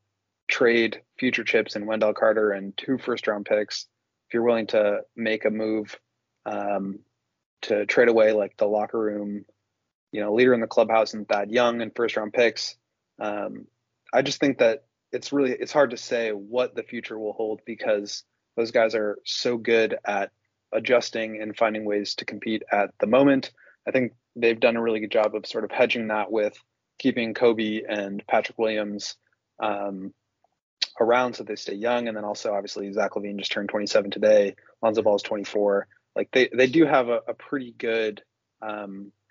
trade future chips and Wendell Carter and 2 first-round picks, if you're willing to make a move to trade away like the locker room, leader in the clubhouse and Thad Young and first-round picks, I just think that it's hard to say what the future will hold because those guys are so good at adjusting and finding ways to compete at the moment. I think they've done a really good job of sort of hedging that with keeping Kobe and Patrick Williams around so they stay young. And then also, obviously, Zach Levine just turned 27 today. Lonzo Ball is 24. Like they do have a pretty good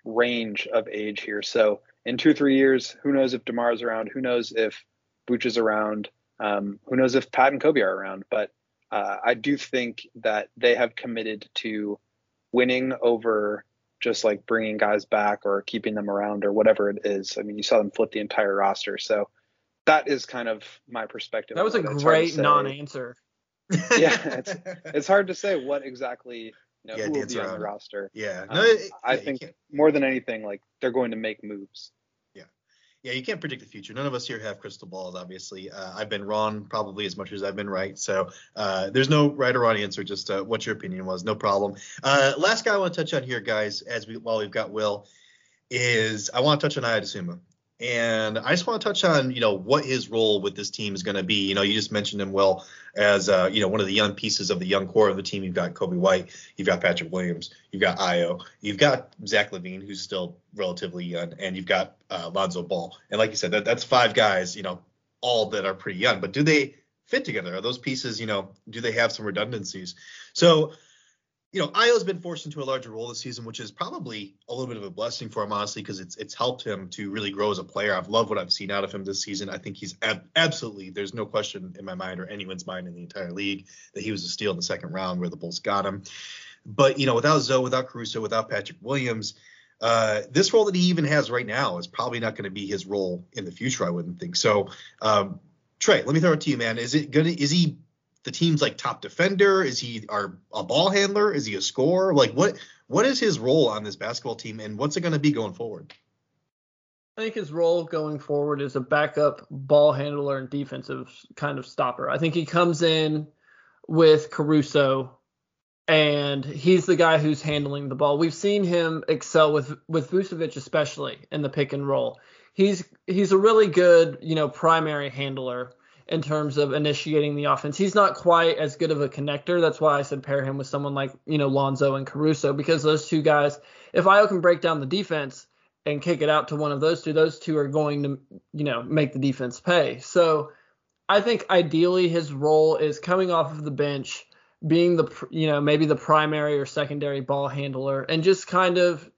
range of age here. So in 2 or 3 years, who knows if DeMar's around? Who knows if Vooch is around? Who knows if Pat and Kobe are around? But I do think that they have committed to winning over just like bringing guys back or keeping them around or whatever it is. I mean, you saw them flip the entire roster. So that is kind of my perspective. That was a great non-answer. Yeah, it's hard to say what exactly who will be on the roster. Yeah, I think more than anything, like they're going to make moves. Yeah, you can't predict the future. None of us here have crystal balls, obviously. I've been wrong probably as much as I've been right. So there's no right or wrong answer, just what your opinion was. No problem. Last guy I want to touch on here, guys, while we've got Will, is I want to touch on Io DeSumo. And I just want to touch on, what his role with this team is going to be. You just mentioned him, Will, as, one of the young pieces of the young core of the team. You've got Kobe White. You've got Patrick Williams. You've got Io. You've got Zach Levine, who's still relatively young. And you've got Lonzo Ball. And like you said, that's 5 guys, all that are pretty young. But do they fit together? Are those pieces, do they have some redundancies? So, Io's been forced into a larger role this season, which is probably a little bit of a blessing for him, honestly, because it's helped him to really grow as a player. I've loved what I've seen out of him this season. I think he's absolutely, there's no question in my mind or anyone's mind in the entire league that he was a steal in the second round where the Bulls got him. But, without Zoe, without Caruso, without Patrick Williams, this role that he even has right now is probably not going to be his role in the future, I wouldn't think. So, Trey, let me throw it to you, man. Is he the team's like top defender? Is he a ball handler? Is he a scorer? Like what is his role on this basketball team and what's it going to be going forward? I think his role going forward is a backup ball handler and defensive kind of stopper. I think he comes in with Caruso and he's the guy who's handling the ball. We've seen him excel with Vucevic, especially in the pick and roll. He's a really good, primary handler in terms of initiating the offense. He's not quite as good of a connector. That's why I said pair him with someone like, Lonzo and Caruso, because those two guys, if Io can break down the defense and kick it out to one of those two are going to, make the defense pay. So I think ideally his role is coming off of the bench, being the, maybe the primary or secondary ball handler and just kind of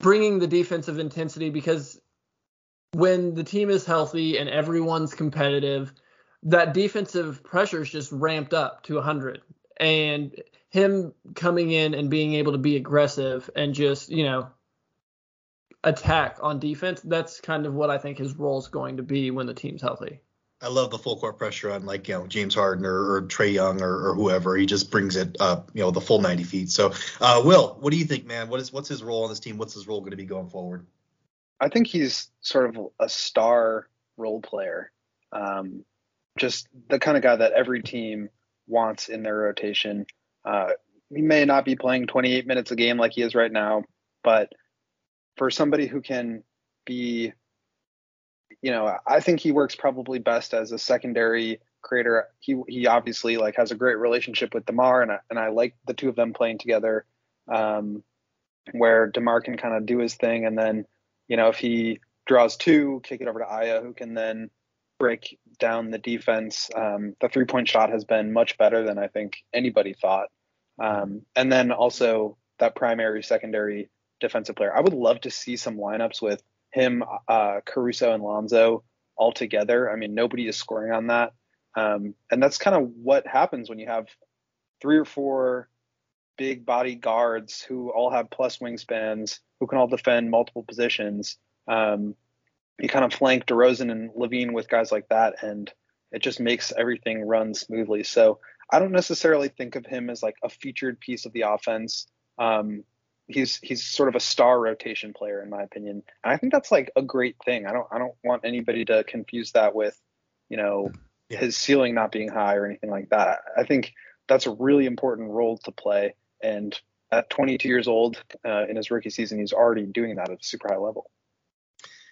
bringing the defensive intensity because when the team is healthy and everyone's competitive, that defensive pressure is just ramped up to 100. and him coming in and being able to be aggressive and just, you know, attack on defense, that's kind of what I think his role is going to be when the team's healthy. I love the full court pressure on, like, you know, James Harden or Trey Young or whoever. He just brings it up, you know, the full 90 feet. So, Will, what do you think, man? What's his role on this team? What's his role going to be going forward? I think he's sort of a star role player. Just the kind of guy that every team wants in their rotation. He may not be playing 28 minutes a game like he is right now, but for somebody who can be, you know, I think he works probably best as a secondary creator. He obviously, like, has a great relationship with DeMar, and I like the two of them playing together, where DeMar can kind of do his thing, and then, you know, if he draws two, kick it over to Io, who can then break down the defense. The three-point shot has been much better than I think anybody thought. And then also that primary, secondary defensive player. I would love to see some lineups with him, Caruso, and Lonzo all together. I mean, nobody is scoring on that. And that's kind of what happens when you have three or four big body guards who all have plus wingspans, who can all defend multiple positions. You kind of flank DeRozan and Levine with guys like that, and it just makes everything run smoothly. So I don't necessarily think of him as, like, a featured piece of the offense. He's sort of a star rotation player, in my opinion. And I think that's, like, a great thing. I don't want anybody to confuse that with, you know, his ceiling not being high or anything like that. I think that's a really important role to play. And at 22 years old, in his rookie season, he's already doing that at a super high level.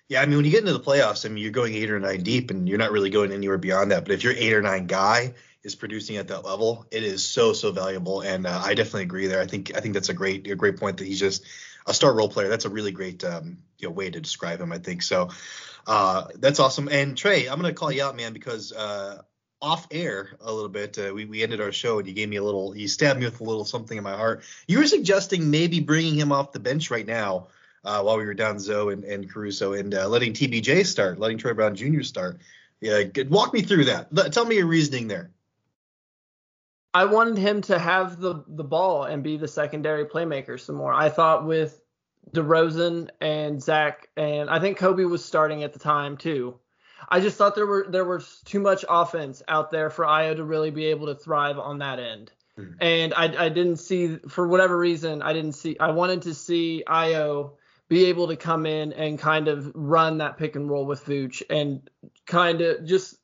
Yeah, I mean, when you get into the playoffs, I mean, you're going 8 or 9 deep, and you're not really going anywhere beyond that. But if your 8 or 9 guy is producing at that level, it is so valuable. And I definitely agree there. I think that's a great point, that he's just a star role player. That's a really great way to describe him, I think. So that's awesome. And Trey, I'm gonna call you out, man, because off air a little bit, we ended our show, and you stabbed me with a little something in my heart. You were suggesting maybe bringing him off the bench right now, while we were down Zoe and Caruso, and letting TBJ start, letting Troy Brown Jr. start. Yeah, walk me through that. Tell me your reasoning there. I wanted him to have the ball and be the secondary playmaker some more. I thought with DeRozan and Zach, and I think Kobe was starting at the time too, I just thought there were too much offense out there for Io to really be able to thrive on that end. Mm-hmm. And I didn't see, for whatever reason, I wanted to see Io be able to come in and kind of run that pick and roll with Vooch and kind of just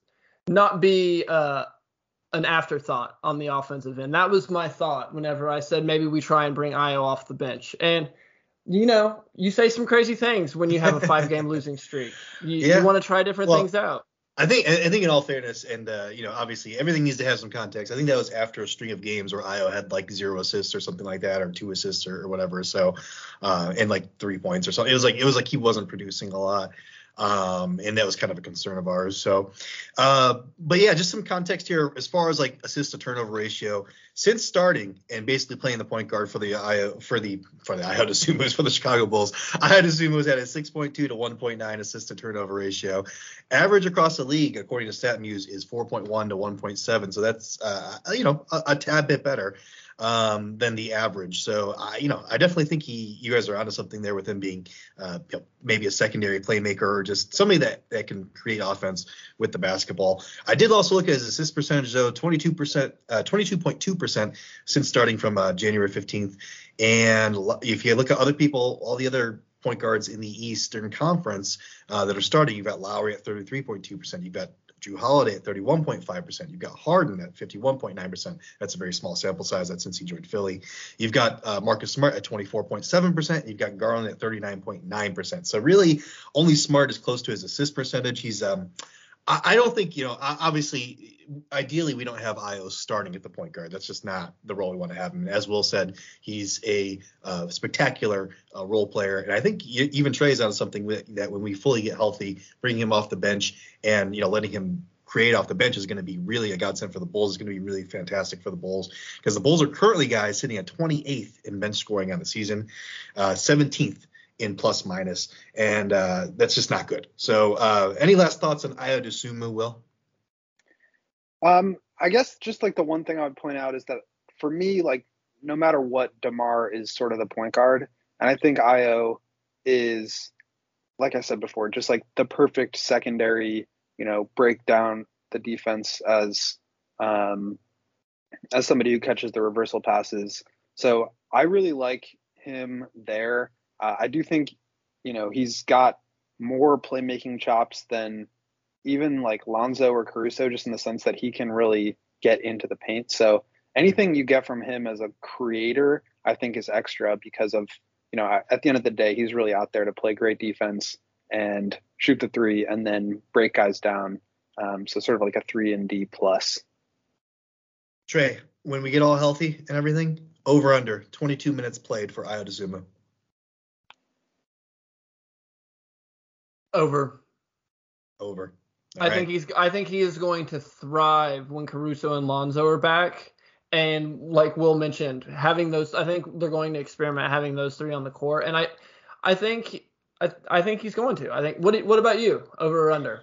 not be an afterthought on the offensive end. That was my thought whenever I said maybe we try and bring Io off the bench. And, you know, you say some crazy things when you have a 5-game losing streak. You want to try different things out. I think in all fairness, and, you know, obviously everything needs to have some context. I think that was after a string of games where Io had, like, 0 assists or something like that, or 2 assists or whatever. So, and, like, 3 points or something. It was like he wasn't producing a lot. And that was kind of a concern of ours. So, but yeah, just some context here as far as, like, assist to turnover ratio since starting and basically playing the point guard for the Chicago Bulls. Iodasumo was at a 6.2 to 1.9 assist to turnover ratio. Average across the league, according to StatMuse, is 4.1 to 1.7. So that's you know, a tad bit better than the average. So I definitely think you guys are onto something there with him being maybe a secondary playmaker or just somebody that can create offense with the basketball. I did also look at his assist percentage though, 22.2% since starting from January 15th. And if you look at other people, all the other point guards in the Eastern Conference that are starting, you've got Lowry at 33.2%. You've got Drew Holiday at 31.5%. You've got Harden at 51.9%. That's a very small sample size. That's since he joined Philly. You've got Marcus Smart at 24.7%. You've got Garland at 39.9%. So really, only Smart is close to his assist percentage. He's I don't think, you know, obviously, ideally, we don't have Io starting at the point guard. That's just not the role we want to have him. As Will said, he's a spectacular role player. And I think even Trey's on something that when we fully get healthy, bringing him off the bench and, you know, letting him create off the bench is going to be really a godsend for the Bulls. It's going to be really fantastic for the Bulls because the Bulls are currently, guys, sitting at 28th in bench scoring on the season, 17th. In plus minus, and that's just not good. So any last thoughts on Io DeSumo, Will? I guess just like the one thing I would point out is that for me, like, no matter what, DeMar is sort of the point guard. And I think Io is, like I said before, just like the perfect secondary, you know, break down the defense as somebody who catches the reversal passes. So I really like him there. I do think, you know, he's got more playmaking chops than even like Lonzo or Caruso, just in the sense that he can really get into the paint. So anything you get from him as a creator, I think, is extra because of, you know, at the end of the day, he's really out there to play great defense and shoot the three and then break guys down. So sort of like a 3-and-D plus. Trey, when we get all healthy and everything, over under 22 minutes played for Io DeZuma. Over. All right. I think he is going to thrive when Caruso and Lonzo are back. And like Will mentioned, having those, I think they're going to experiment having those three on the court. And I think he's going to. I think. What about you? Over or under?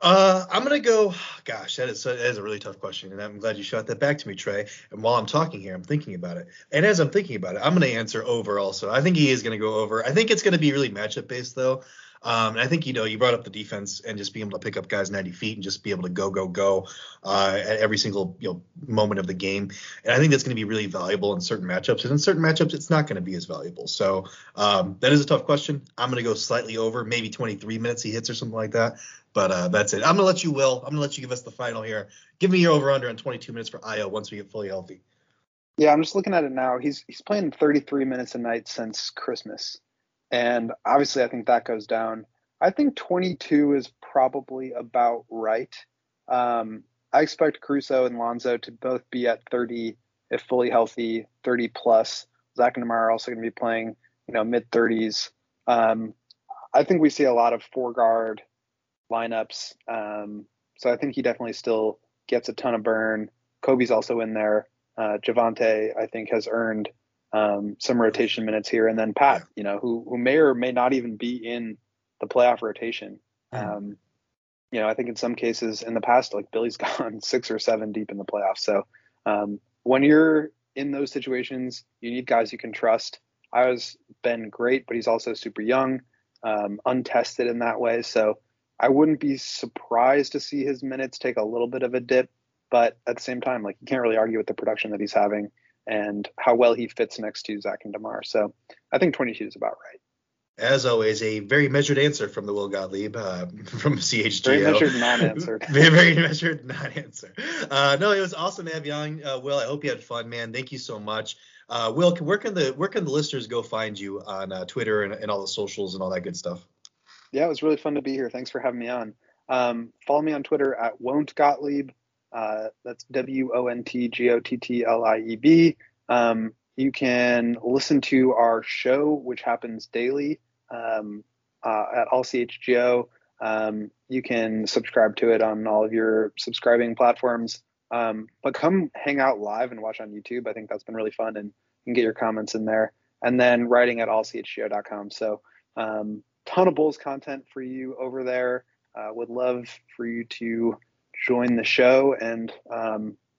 I'm going to go, gosh, that is a really tough question. And I'm glad you shot that back to me, Trey. And while I'm talking here, I'm thinking about it. And as I'm thinking about it, I'm going to answer over also. I think he is going to go over. I think it's going to be really matchup based, though. And I think, you know, you brought up the defense and just being able to pick up guys 90 feet and just be able to go at every single, you know, moment of the game. And I think that's going to be really valuable in certain matchups. And in certain matchups, it's not going to be as valuable. So that is a tough question. I'm going to go slightly over, maybe 23 minutes he hits or something like that. But that's it. I'm going to let you give us the final here. Give me your over-under on 22 minutes for Io once we get fully healthy. Yeah, I'm just looking at it now. He's playing 33 minutes a night since Christmas. And obviously, I think that goes down. I think 22 is probably about right. I expect Caruso and Lonzo to both be at 30 if fully healthy, 30 plus. Zach and DeMar are also going to be playing, you know, mid 30s. I think we see a lot of four guard lineups. So I think he definitely still gets a ton of burn. Kobe's also in there. Javante, I think, has earned some rotation minutes here, and then Pat, you know, who may or may not even be in the playoff rotation. You know, I think in some cases in the past, like Billy's gone 6 or 7 deep in the playoffs. So when you're in those situations, you need guys you can trust. Io's been great, but he's also super young, untested in that way. So I wouldn't be surprised to see his minutes take a little bit of a dip, but at the same time, like, you can't really argue with the production that he's having and how well he fits next to Zach and DeMar. So I think 22 is about right. As always, a very measured answer from the Will Gottlieb from CHGO. Very measured non-answer. Very measured non-answer. No, it was awesome to have you on, Will. I hope you had fun, man. Thank you so much. Will, where can the listeners go find you on Twitter and all the socials and all that good stuff? Yeah, it was really fun to be here. Thanks for having me on. Follow me on Twitter at Won't Gottlieb. That's WONTGOTTLIEB. You can listen to our show, which happens daily at All CHGO. You can subscribe to it on all of your subscribing platforms. But come hang out live and watch on YouTube. I think that's been really fun, and you can get your comments in there. And then writing at allchgo.com. So ton of Bulls content for you over there. Would love for you to join the show, and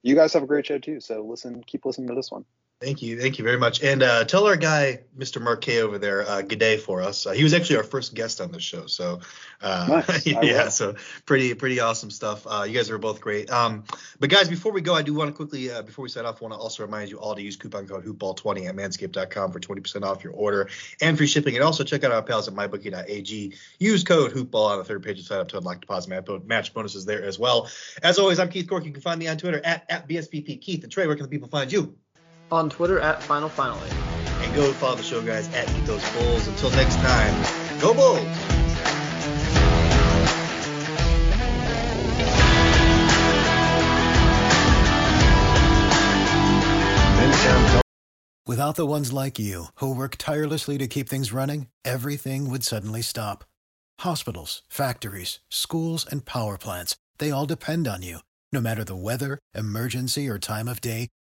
you guys have a great show too, so keep listening to this one. Thank you very much, and tell our guy Mr. Marquet over there good day for us. He was actually our first guest on this show, so nice. Yeah, so pretty awesome stuff. You guys are both great. But guys, before we go, I do want to quickly before we sign off, want to also remind you all to use coupon code HoopBall20 at manscaped.com for 20% off your order and free shipping, and also check out our pals at mybookie.ag. use code HoopBall on the third page to sign up to unlock deposit match bonuses there as well. As always, I'm Keith Cork. You can find me on Twitter at BSVP Keith. And Trey, where can the people find you? On Twitter at FinalFinally. And go follow the show, guys, at Eat Those Bulls. Until next time, go Bulls! Without the ones like you, who work tirelessly to keep things running, everything would suddenly stop. Hospitals, factories, schools, and power plants, they all depend on you. No matter the weather, emergency, or time of day,